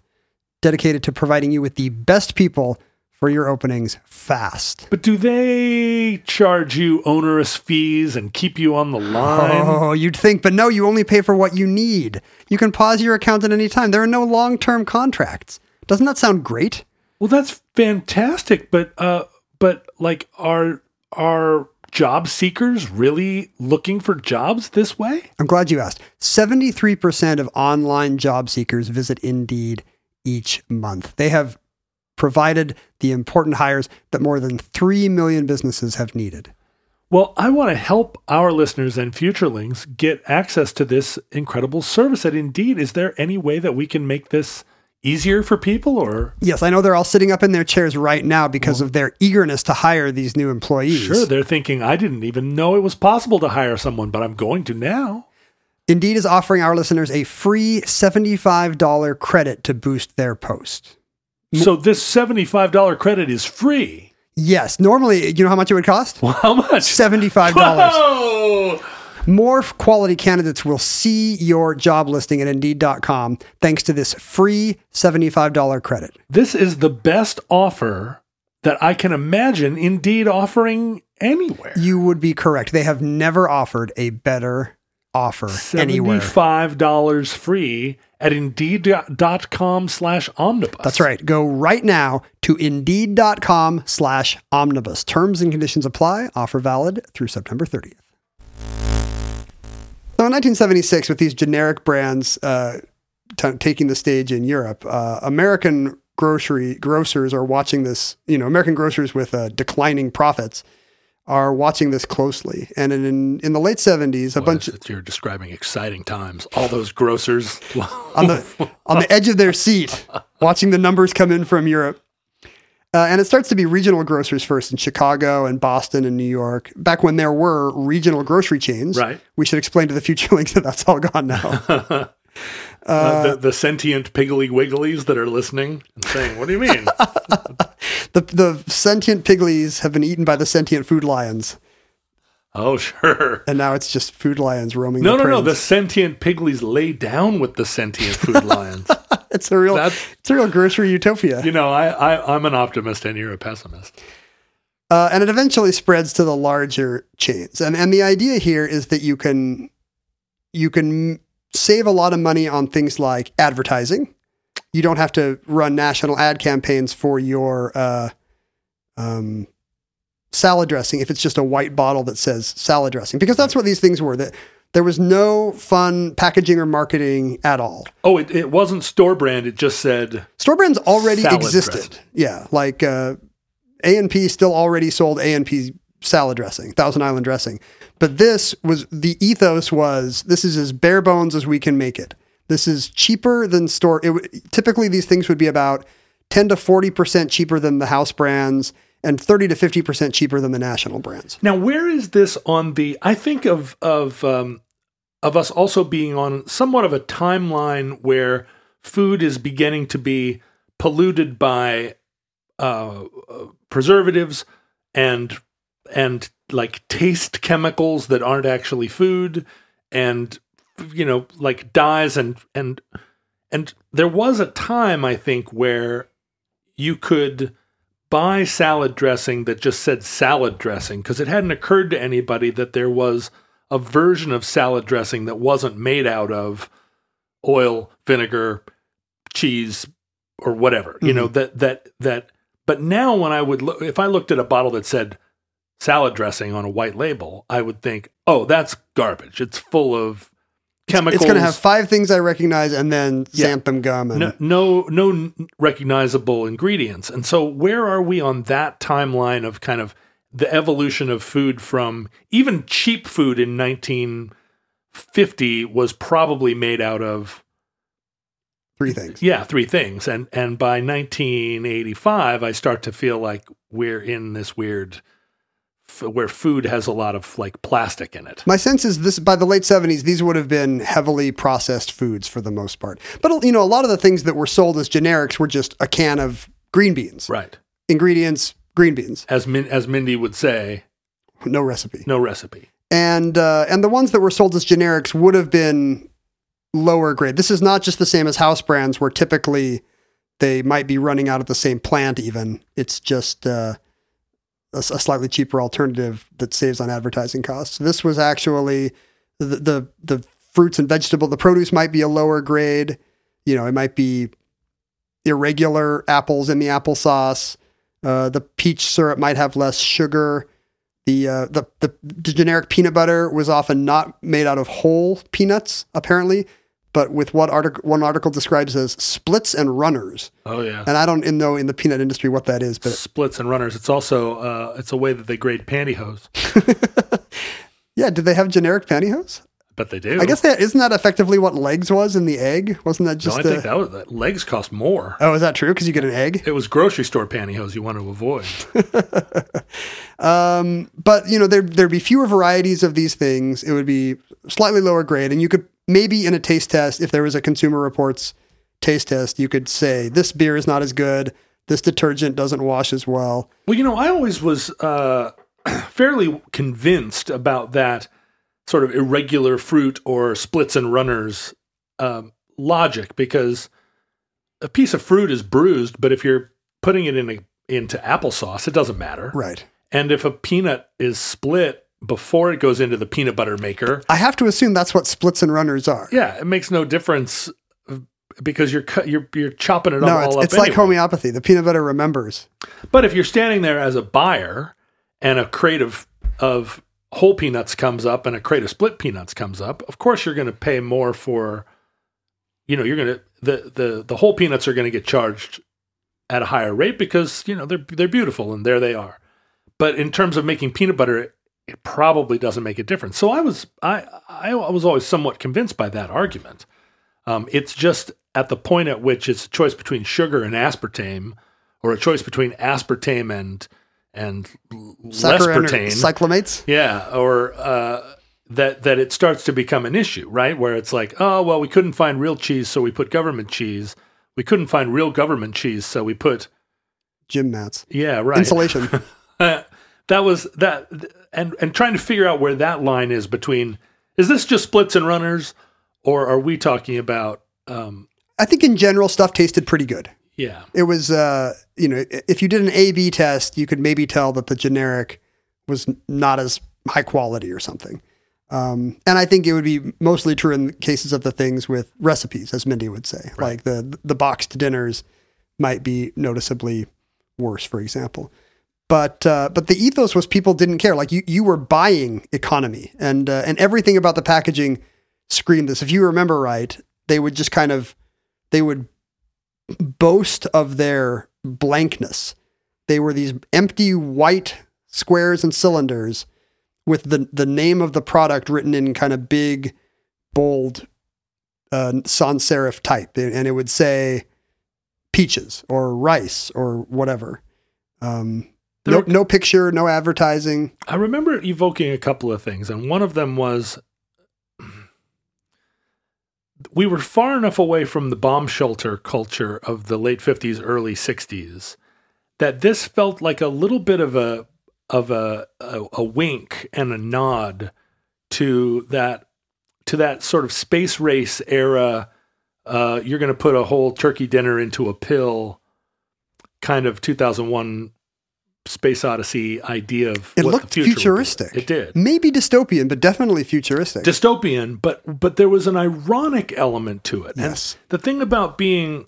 dedicated to providing you with the best people for your openings fast. But do they charge you onerous fees and keep you on the line? Oh, you'd think, but no, you only pay for what you need. You can pause your account at any time. There are no long-term contracts. Doesn't that sound great? Well, that's fantastic, but like, are job seekers really looking for jobs this way? I'm glad you asked. 73% of online job seekers visit Indeed each month. They have provided the important hires that more than 3 million businesses have needed. Well, I want to help our listeners and futurelings get access to this incredible service at Indeed. Is there any way that we can make this easier for people? Or yes, I know they're all sitting up in their chairs right now because of their eagerness to hire these new employees. Sure, they're thinking, I didn't even know it was possible to hire someone, but I'm going to now. Indeed is offering our listeners a free $75 credit to boost their post. So this $75 credit is free? Yes. Normally, you know how much it would cost? Well, how much? $75. Whoa! More quality candidates will see your job listing at Indeed.com thanks to this free $75 credit. This is the best offer that I can imagine Indeed offering anywhere. You would be correct. They have never offered a better offer anywhere. $75 free at Indeed.com/omnibus. That's right. Go right now to Indeed.com/omnibus. Terms and conditions apply. Offer valid through September 30th. So in 1976, with these generic brands taking the stage in Europe, American grocers are watching this, you know, American grocers with declining profits are watching this closely. And in the late 70s, you're describing exciting times. All those grocers on the edge of their seat, watching the numbers come in from Europe. And it starts to be regional grocers first in Chicago and Boston and New York. Back when there were regional grocery chains, right? We should explain to the futurelings that that's all gone now. The sentient Piggly Wigglies that are listening and saying, "What do you mean?" the sentient Pigglies have been eaten by the sentient food lions. Oh, sure. And now it's just food lions roaming the plains. No. The sentient Pigglies lay down with the sentient food lions. It's a real grocery utopia. You know, I'm an optimist and you're a pessimist. And it eventually spreads to the larger chains. And the idea here is that you can save a lot of money on things like advertising. You don't have to run national ad campaigns for your salad dressing if it's just a white bottle that says salad dressing, because that's what these things were. That there was no fun packaging or marketing at all. Oh, it wasn't store brand. It just said store brands already existed. Dressing. Yeah, like A&P still already sold A&P salad dressing, Thousand Island dressing. But this was the ethos was this is as bare bones as we can make it. This is cheaper than store. Typically, these things would be about 10 to 40% cheaper than the house brands, and 30 to 50% cheaper than the national brands. Now, where is this on the, I think of us also being on somewhat of a timeline where food is beginning to be polluted by preservatives and like taste chemicals that aren't actually food, and, you know, like dyes and there was a time, I think, where you could buy salad dressing that just said salad dressing, because it hadn't occurred to anybody that there was a version of salad dressing that wasn't made out of oil, vinegar, cheese, or whatever. Mm-hmm. You know, that but now when I would look, if I looked at a bottle that said salad dressing on a white label, I would think, oh, that's garbage. It's full of chemicals. It's going to have 5 things I recognize and then xanthan gum. And no recognizable ingredients. And so where are we on that timeline of kind of the evolution of food from even cheap food in 1950 was probably made out of 3 things. Yeah, 3 things. And by 1985, I start to feel like we're in this weird where food has a lot of like plastic in it. My sense is this: by the late 70s, these would have been heavily processed foods for the most part. But you know, a lot of the things that were sold as generics were just a can of green beans. Right. Ingredients, green beans. As Mindy would say, no recipe. No recipe. And the ones that were sold as generics would have been lower grade. This is not just the same as house brands, where typically they might be running out of the same plant even. It's just a slightly cheaper alternative that saves on advertising costs. This was actually the fruits and vegetable. The produce might be a lower grade. You know, it might be irregular apples in the applesauce. The peach syrup might have less sugar. The generic peanut butter was often not made out of whole peanuts, apparently, but with what one article describes as splits and runners. Oh, yeah. And I don't know in the peanut industry what that is. But splits and runners. It's also it's a way that they grade pantyhose. Yeah, did they have generic pantyhose? But they do. I guess isn't that effectively what legs was in the egg? Wasn't that just? No, I think that was that. Legs cost more. Oh, is that true? Because you get an egg. It was grocery store pantyhose you want to avoid. But you know, there'd be fewer varieties of these things. It would be slightly lower grade, and you could maybe in a taste test, if there was a Consumer Reports taste test, you could say this beer is not as good. This detergent doesn't wash as well. Well, you know, I always was fairly convinced about that sort of irregular fruit or splits and runners logic, because a piece of fruit is bruised, but if you're putting it into applesauce, it doesn't matter. Right. And if a peanut is split before it goes into the peanut butter maker, I have to assume that's what splits and runners are. Yeah, it makes no difference because you're chopping it all up anyway. It's like homeopathy. The peanut butter remembers. But if you're standing there as a buyer and a crate of whole peanuts comes up and a crate of split peanuts comes up, of course you're going to pay more for, you know, you're going to, the whole peanuts are going to get charged at a higher rate because, you know, they're beautiful and there they are. But in terms of making peanut butter, it probably doesn't make a difference. So I was always somewhat convinced by that argument. It's just at the point at which it's a choice between sugar and aspartame, or a choice between aspartame and lespartame, cyclamates, yeah, or that it starts to become an issue, right? Where it's like, oh well, we couldn't find real cheese, so we put government cheese. We couldn't find real government cheese, so we put gym mats. Yeah, right. Insulation. That was that, and trying to figure out where that line is between, is this just splits and runners, or are we talking about? I think in general, stuff tasted pretty good. Yeah. It was, you know, if you did an A/B test, you could maybe tell that the generic was not as high quality or something. And I think it would be mostly true in cases of the things with recipes, as Mindy would say. Right. Like the boxed dinners might be noticeably worse, for example. But the ethos was people didn't care. Like you were buying economy, and everything about the packaging screamed this. If you remember right, they would just kind of, they would boast of their blankness. They were these empty white squares and cylinders with the name of the product written in kind of big, bold, sans serif type. And it would say peaches or rice or whatever. No picture, no advertising. I remember evoking a couple of things, and one of them was, we were far enough away from the bomb shelter culture of the late 50s, early 60s, that this felt like a little bit of a wink and a nod to that sort of space race era. You're going to put a whole turkey dinner into a pill, kind of 2001 Space Odyssey idea of it. What looked the futuristic. It did. Maybe dystopian, but definitely futuristic. Dystopian, but there was an ironic element to it. Yes. And the thing about being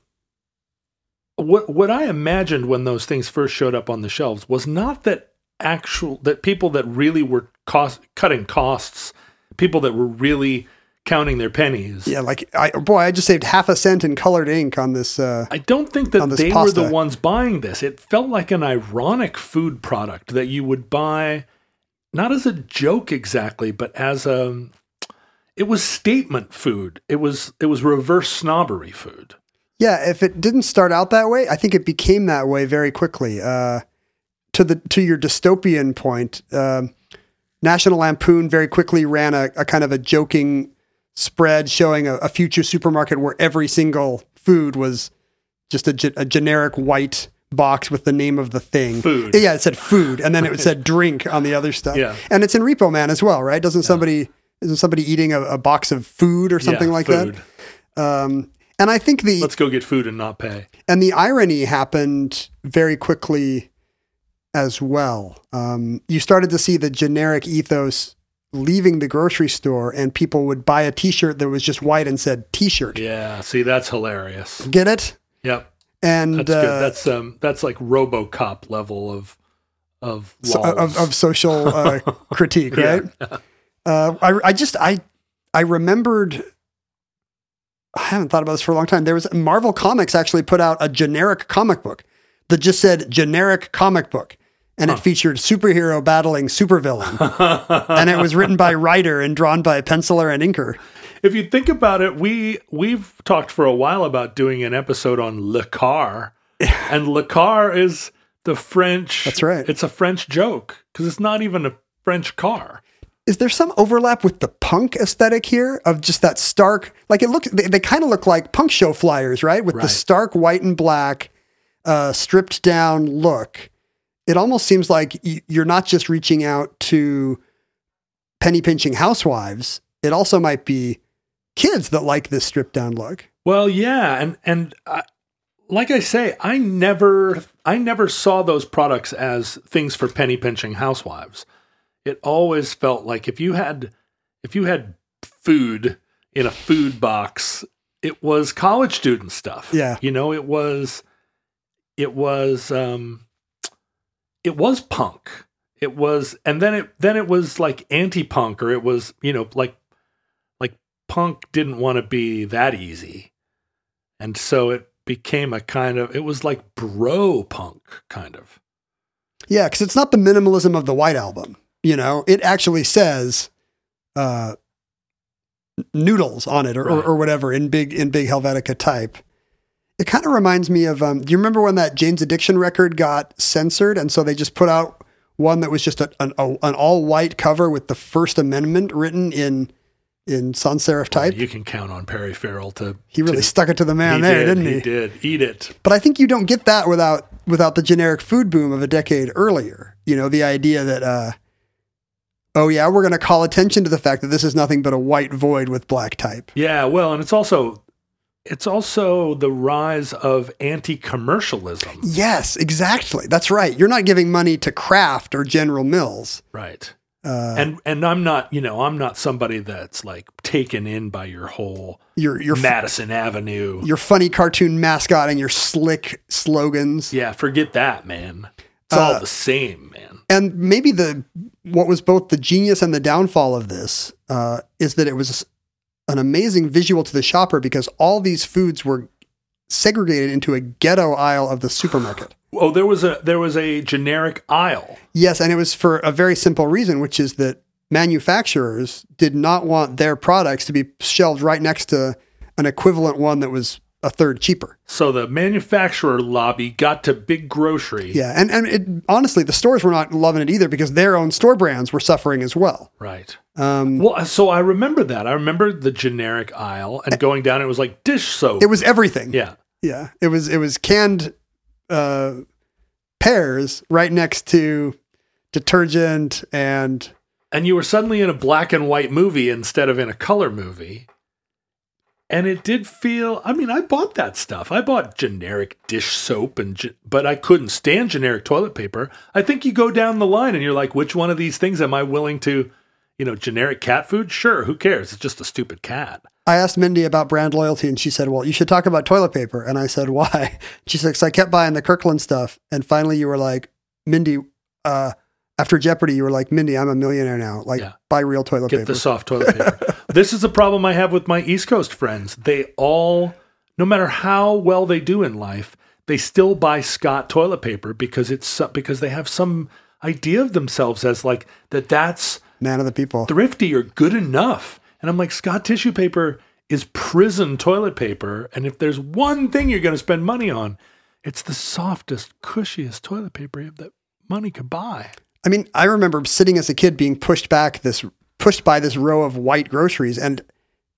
what I imagined when those things first showed up on the shelves was not that that people that really were cutting costs, people that were really counting their pennies. Yeah, like I just saved half a cent in colored ink on this. I don't think that they were the ones buying this. It felt like an ironic food product that you would buy, not as a joke exactly, but as it was statement food. It was reverse snobbery food. Yeah, if it didn't start out that way, I think it became that way very quickly. to your dystopian point, National Lampoon very quickly ran a kind of a joking spread showing a future supermarket where every single food was just a generic white box with the name of the thing. Food. Yeah, it said food, and then it said drink on the other stuff. Yeah. And it's in Repo Man as well, right? Isn't somebody eating a box of food or something like that? And I think let's go get food and not pay. And the irony happened very quickly as well. You started to see the generic ethos leaving the grocery store, and people would buy a t-shirt that was just white and said t-shirt. Yeah. See, that's hilarious. Get it? Yep. And that's good. That's like RoboCop level of social critique, right? Yeah. I remembered, I haven't thought about this for a long time. There was Marvel Comics actually put out a generic comic book that just said generic comic book. And it featured superhero battling supervillain. And it was written by writer and drawn by a penciler and inker. If you think about it, we've talked for a while about doing an episode on Le Car. And Le Car is the French. That's right. It's a French joke because it's not even a French car. Is there some overlap with the punk aesthetic here of just that stark, like it looks, they kind of look like punk show flyers, right? With the stark white and black stripped down look. It almost seems like you're not just reaching out to penny pinching housewives. It also might be kids that like this stripped down look. Well, yeah. And like I say, I never saw those products as things for penny pinching housewives. It always felt like if you had food in a food box, it was college student stuff. Yeah. You know, it was punk. It was, and then it was like anti-punk, or it was, you know, like punk didn't want to be that easy. And so it became it was like bro punk kind of. Yeah. Cause it's not the minimalism of the White Album, you know, it actually says, noodles on it or whatever in big Helvetica type. It kind of reminds me of, do you remember when that Jane's Addiction record got censored? And so they just put out one that was just an all white cover with the First Amendment written in sans serif type. Well, you can count on Perry Farrell he really stuck it to the man didn't he? He did. Eat it. But I think you don't get that without the generic food boom of a decade earlier. You know, the idea that, we're going to call attention to the fact that this is nothing but a white void with black type. Yeah. Well, and it's also the rise of anti-commercialism. Yes, exactly. That's right. You're not giving money to Kraft or General Mills. Right. And I'm not somebody that's like taken in by your Madison Avenue. Your funny cartoon mascot and your slick slogans. Yeah, forget that, man. It's all the same, man. And maybe what was both the genius and the downfall of this is that it was an amazing visual to the shopper because all these foods were segregated into a ghetto aisle of the supermarket. Oh, there was a generic aisle. Yes, and it was for a very simple reason, which is that manufacturers did not want their products to be shelved right next to an equivalent one that was a third cheaper. So the manufacturer lobby got to big grocery. Yeah, and honestly, the stores were not loving it either because their own store brands were suffering as well. Right. So I remember that. I remember the generic aisle and going down. It was like dish soap. It was everything. Yeah. Yeah. It was canned pears right next to detergent and you were suddenly in a black and white movie instead of in a color movie. And it did feel, I mean, I bought that stuff. I bought generic dish soap, but I couldn't stand generic toilet paper. I think you go down the line and you're like, which one of these things am I willing to, you know, generic cat food? Sure, who cares? It's just a stupid cat. I asked Mindy about brand loyalty and she said, well, you should talk about toilet paper. And I said, why? She said, because I kept buying the Kirkland stuff. And finally you were like, Mindy, after Jeopardy, you were like, Mindy, I'm a millionaire now. Like, buy real toilet paper. Get the soft toilet paper. This is the problem I have with my East Coast friends. They all, no matter how well they do in life, they still buy Scott toilet paper because they have some idea of themselves as like, that's man of the people, thrifty or good enough. And I'm like, Scott tissue paper is prison toilet paper. And if there's one thing you're going to spend money on, it's the softest, cushiest toilet paper that money could buy. I mean, I remember sitting as a kid being pushed by this row of white groceries, and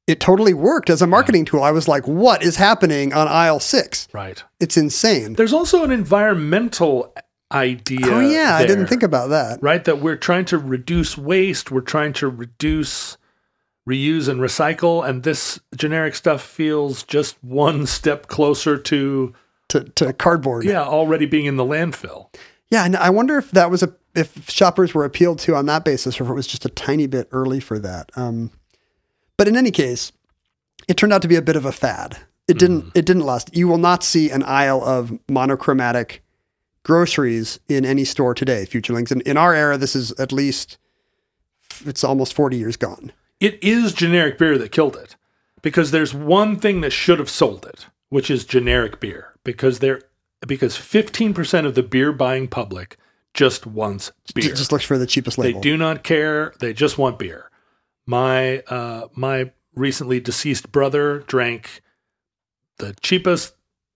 it totally worked as a marketing tool. I was like, what is happening on aisle 6? Right. It's insane. There's also an environmental idea. Oh, yeah. There, I didn't think about that. Right. That we're trying to reduce waste. We're trying to reuse and recycle. And this generic stuff feels just one step closer to cardboard. Yeah. Already being in the landfill. Yeah. And I wonder if that was if shoppers were appealed to on that basis, or if it was just a tiny bit early for that. But in any case, it turned out to be a bit of a fad. It didn't last. You will not see an aisle of monochromatic groceries in any store today, Futurelings. And in our era, this is at least, it's almost 40 years gone. It is generic beer that killed it, because there's one thing that should have sold it, which is generic beer, because 15% of the beer buying public just wants beer. Just looks for the cheapest label. They do not care. They just want beer. My recently deceased brother drank the cheapest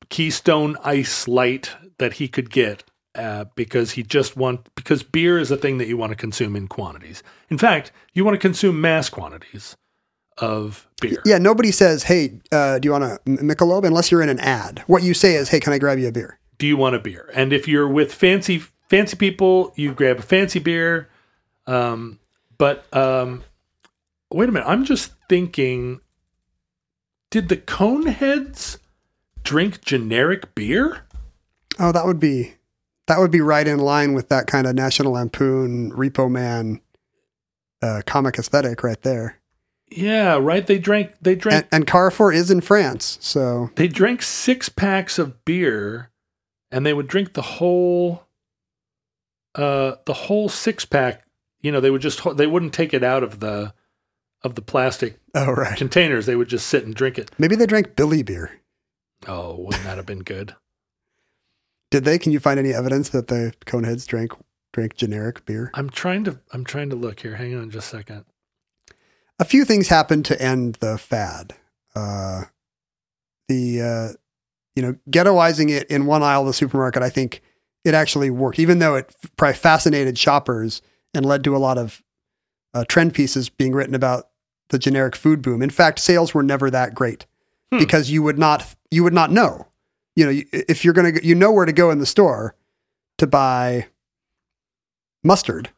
Keystone Ice Light that he could get because beer is a thing that you want to consume in quantities. In fact, you want to consume mass quantities of beer. Yeah, nobody says, hey, do you want a Michelob? Unless you're in an ad. What you say is, hey, can I grab you a beer? Do you want a beer? And if you're with fancy people, you grab a fancy beer. Wait a minute, I'm just thinking, did the Coneheads drink generic beer? Oh, that would be right in line with that kind of National Lampoon, Repo Man comic aesthetic right there. Yeah, right. They drank and Carrefour is in France, so they drank 6 packs of beer, and they would drink the whole 6-pack. You know, they wouldn't take it out of the plastic containers. They would just sit and drink it. Maybe they drank Billy beer. Oh, wouldn't that have been good? Did they? Can you find any evidence that the Coneheads drank generic beer? I'm trying to look here. Hang on just a second. A few things happened to end the fad. Ghettoizing it in one aisle of the supermarket, I think it actually worked, even though it probably fascinated shoppers and led to a lot of trend pieces being written about the generic food boom. In fact, sales were never that great because you would not know. You know, if you're going to, you know where to go in the store to buy mustard,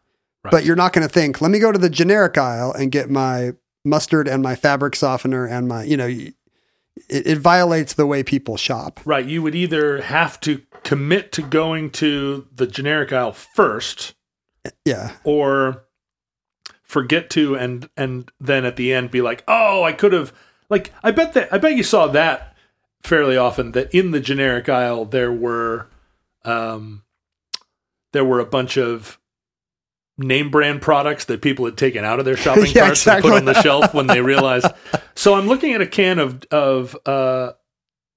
right, but you're not going to think, let me go to the generic aisle and get my mustard and my fabric softener and my, you know, it violates the way people shop. Right. You would either have to commit to going to the generic aisle first. Yeah. Or forget to, and then at the end be like, oh, I could have, like, I bet you saw that fairly often, that in the generic aisle there were a bunch of name brand products that people had taken out of their shopping carts and put on the shelf when they realized. So I'm looking at a can of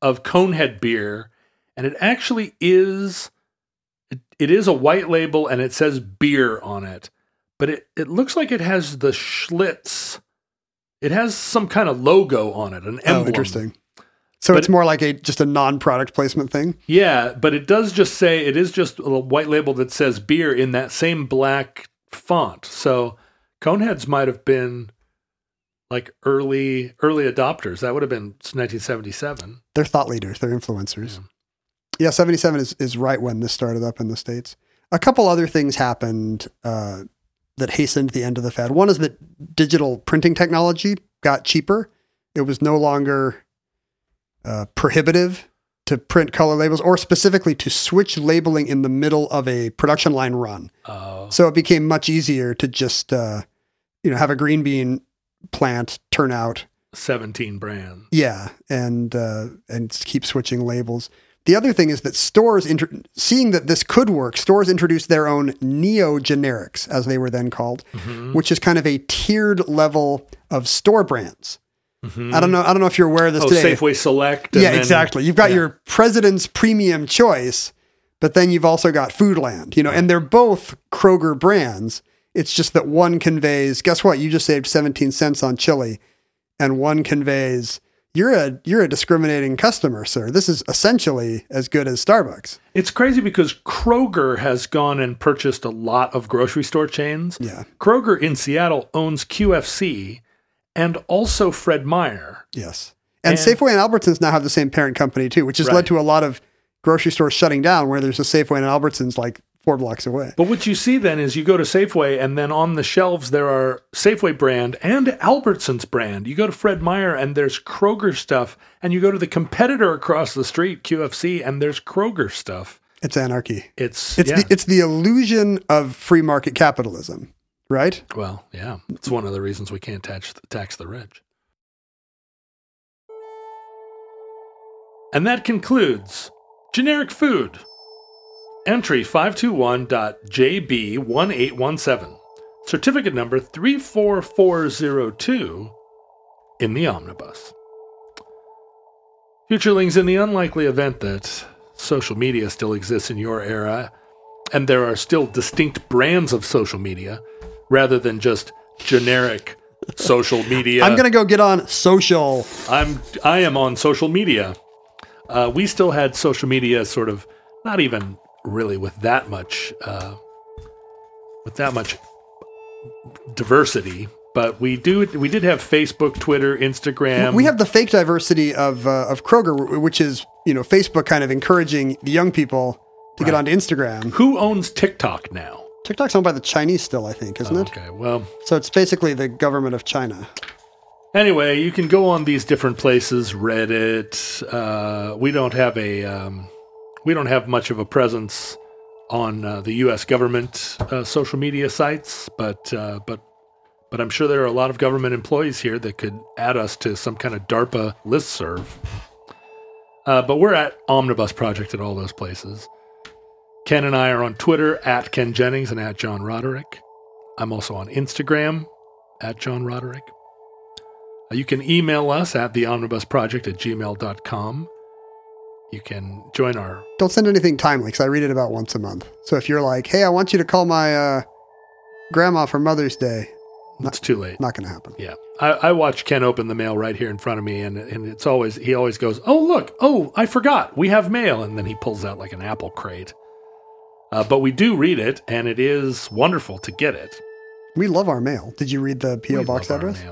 Conehead beer, and it actually is, it is a white label and it says beer on it, but it looks like it has the Schlitz. It has some kind of logo on it, an emblem. Oh, interesting. So it's more like just a non-product placement thing? Yeah, but it does just say, it is just a white label that says beer in that same black font. So Coneheads might have been like early adopters. That would have been 1977. They're thought leaders. They're influencers. Yeah, 77 is right when this started up in the States. A couple other things happened that hastened the end of the fad. One is that digital printing technology got cheaper. It was no longer prohibitive to print color labels, or specifically to switch labeling in the middle of a production line run. Oh. So it became much easier to just, have a green bean plant turn out 17 brands. Yeah, and keep switching labels. The other thing is that stores, seeing that this could work, stores introduced their own neo-generics, as they were then called, which is kind of a tiered level of store brands. Mm-hmm. I don't know if you're aware of this today. Safeway Select. And exactly. You've got your President's Premium Choice, but then you've also got Foodland, and they're both Kroger brands. It's just that one conveys, guess what? You just saved 17 cents on chili, and one conveys, You're a discriminating customer, sir. This is essentially as good as Starbucks. It's crazy because Kroger has gone and purchased a lot of grocery store chains. Yeah. Kroger in Seattle owns QFC and also Fred Meyer. Yes. And Safeway and Albertsons now have the same parent company too, which has led to a lot of grocery stores shutting down where there's a Safeway and Albertsons like 4 blocks away. But what you see then is you go to Safeway and then on the shelves there are Safeway brand and Albertsons brand. You go to Fred Meyer and there's Kroger stuff, and you go to the competitor across the street, QFC, and there's Kroger stuff. It's anarchy. It's the illusion of free market capitalism, right? Well, yeah. It's one of the reasons we can't tax the rich. And that concludes Generic Food. Entry 521.JB1817. Certificate number 34402 in the omnibus. Futurelings, in the unlikely event that social media still exists in your era, and there are still distinct brands of social media, rather than just generic social media. I'm going to go get on social. I am on social media. We still had social media sort of not even really with that much diversity, but we did have Facebook, Twitter, Instagram. We have the fake diversity of Kroger, which is, you know, Facebook kind of encouraging the young people to get onto Instagram. Who owns TikTok now? TikTok's owned by the Chinese still, I think, isn't it? Okay, well, so it's basically the government of China. Anyway, you can go on these different places, Reddit. We don't have much of a presence on the U.S. government social media sites, but I'm sure there are a lot of government employees here that could add us to some kind of DARPA listserv. But we're at Omnibus Project at all those places. Ken and I are on Twitter, at Ken Jennings and at John Roderick. I'm also on Instagram, at John Roderick. You can email us at theomnibusproject@gmail.com. You can join our... Don't send anything timely, because I read it about once a month. So if you're like, hey, I want you to call my grandma for Mother's Day... It's too late. Not going to happen. Yeah. I watch Ken open the mail right here in front of me, and it's always... He always goes, oh, look. Oh, I forgot. We have mail. And then he pulls out like an apple crate. But we do read it, and it is wonderful to get it. We love our mail. Did you read the P.O. Box address?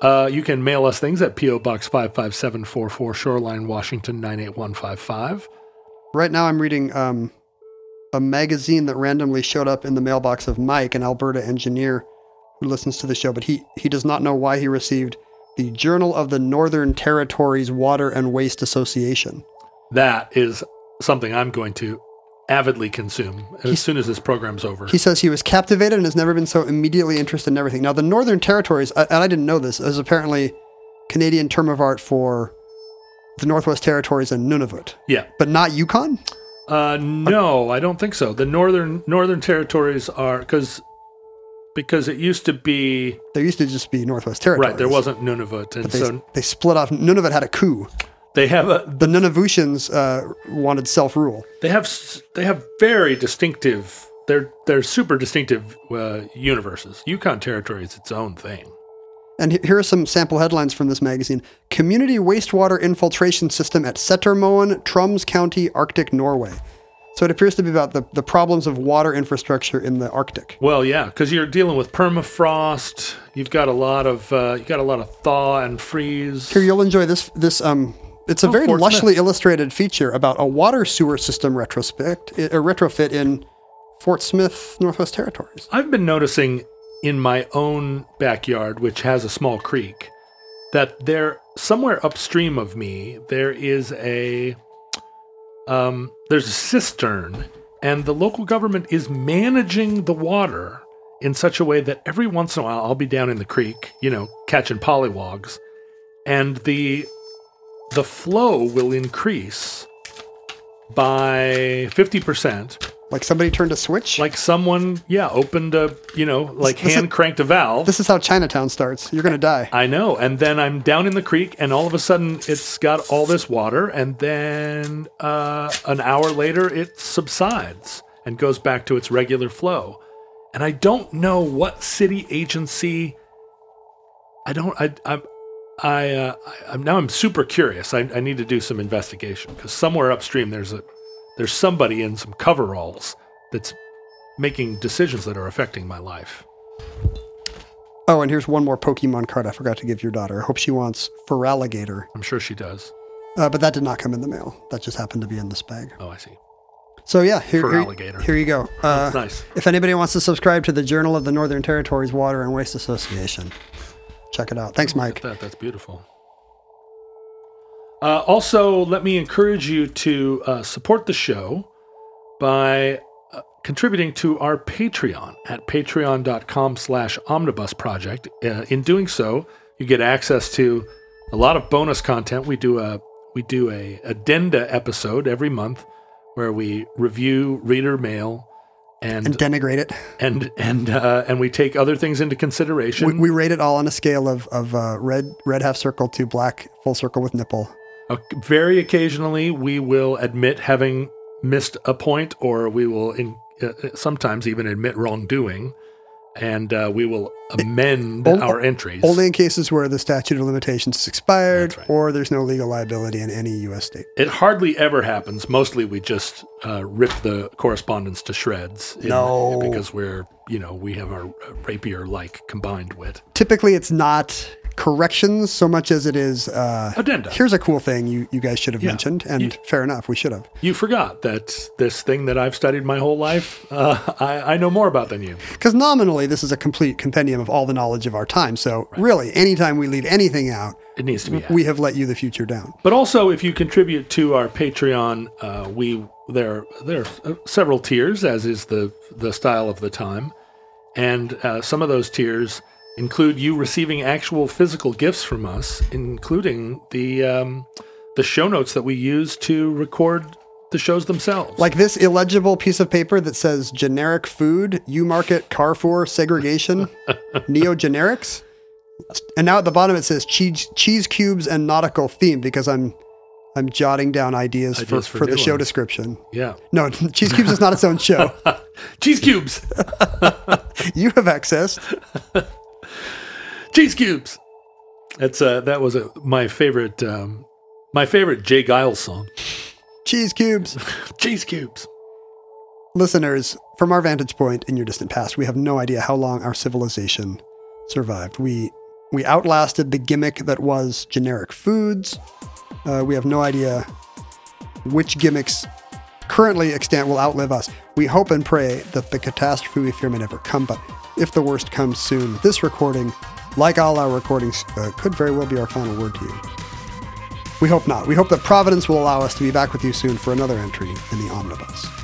You can mail us things at P.O. Box 55744, Shoreline, Washington, 98155. Right now I'm reading a magazine that randomly showed up in the mailbox of Mike, an Alberta engineer who listens to the show, but he does not know why he received the Journal of the Northern Territories Water and Waste Association. That is something I'm going to avidly consume as soon as this program's over. He says he was captivated and has never been so immediately interested in everything. Now, the Northern Territories, and I didn't know this, is apparently Canadian term of art for the Northwest Territories and Nunavut. Yeah. But not Yukon? No, I don't think so. The Northern Territories are, because it used to be... There used to just be Northwest Territories. Right, there wasn't Nunavut. And so they split off. Nunavut had a coup. They have the Nunavutians wanted self-rule. They have very distinctive. They're super distinctive universes. Yukon Territory is its own thing. And here are some sample headlines from this magazine: Community wastewater infiltration system at Setermoen, Troms County, Arctic Norway. So it appears to be about the problems of water infrastructure in the Arctic. Well, yeah, because you're dealing with permafrost. You've got a lot of thaw and freeze. Here, you'll enjoy this. It's a very lushly illustrated feature about a water sewer system retrofit in Fort Smith, Northwest Territories. I've been noticing in my own backyard, which has a small creek, that there somewhere upstream of me there is there's a cistern, and the local government is managing the water in such a way that every once in a while I'll be down in the creek, you know, catching pollywogs, and the flow will increase by 50%. Like somebody turned a switch? Like someone, opened a, hand-cranked a valve. This is how Chinatown starts. You're going to die. I know. And then I'm down in the creek, and all of a sudden, it's got all this water, and then an hour later, it subsides and goes back to its regular flow. And I don't know what city agency... I don't... I, I'm... I'm super curious. I need to do some investigation because somewhere upstream there's somebody in some coveralls that's making decisions that are affecting my life. Oh, and here's one more Pokemon card I forgot to give your daughter. I hope she wants Feraligatr. I'm sure she does. But that did not come in the mail. That just happened to be in this bag. Oh, I see. So yeah, here you go. That's nice. If anybody wants to subscribe to the Journal of the Northern Territories Water and Waste Association, check it out. Thanks, Mike. That's beautiful. Also, let me encourage you to support the show by contributing to our Patreon at patreon.com/omnibusproject. In doing so, you get access to a lot of bonus content. We do a addenda episode every month, where we review reader mail and denigrate it, and we take other things into consideration. We rate it all on a scale of red half circle to black full circle with nipple. Very occasionally, we will admit having missed a point, or we will sometimes even admit wrongdoing, and we will amend our entries only in cases where the statute of limitations is expired, right, or there's no legal liability in any U.S. state. It hardly ever happens. Mostly, we just rip the correspondence to shreds. Because we have our rapier-like combined wit. Typically, it's not corrections so much as it is addenda. Here's a cool thing you guys should have mentioned, and fair enough, we should have. You forgot that this thing that I've studied my whole life, I know more about than you. Because nominally, this is a complete compendium of all the knowledge of our time. So really, anytime we leave anything out, it needs to be. We have let you, the future, down. But also, if you contribute to our Patreon, there are several tiers, as is the style of the time, and some of those tiers include you receiving actual physical gifts from us, including the show notes that we use to record the shows themselves. Like this illegible piece of paper that says generic food, U Market, Carrefour, segregation, neo-generics. And now at the bottom it says cheese cubes and nautical theme, because I'm jotting down ideas for the show description. Yeah. No, Cheese Cubes is not its own show. Cheese Cubes! You have access. Cheese Cubes. That was my favorite Jay Giles song. Cheese Cubes. Cheese Cubes. Listeners, from our vantage point in your distant past, we have no idea how long our civilization survived. We outlasted the gimmick that was generic foods. We have no idea which gimmicks currently extant will outlive us. We hope and pray that the catastrophe we fear may never come, but if the worst comes soon, this recording, like all our recordings, could very well be our final word to you. We hope not. We hope that Providence will allow us to be back with you soon for another entry in the Omnibus.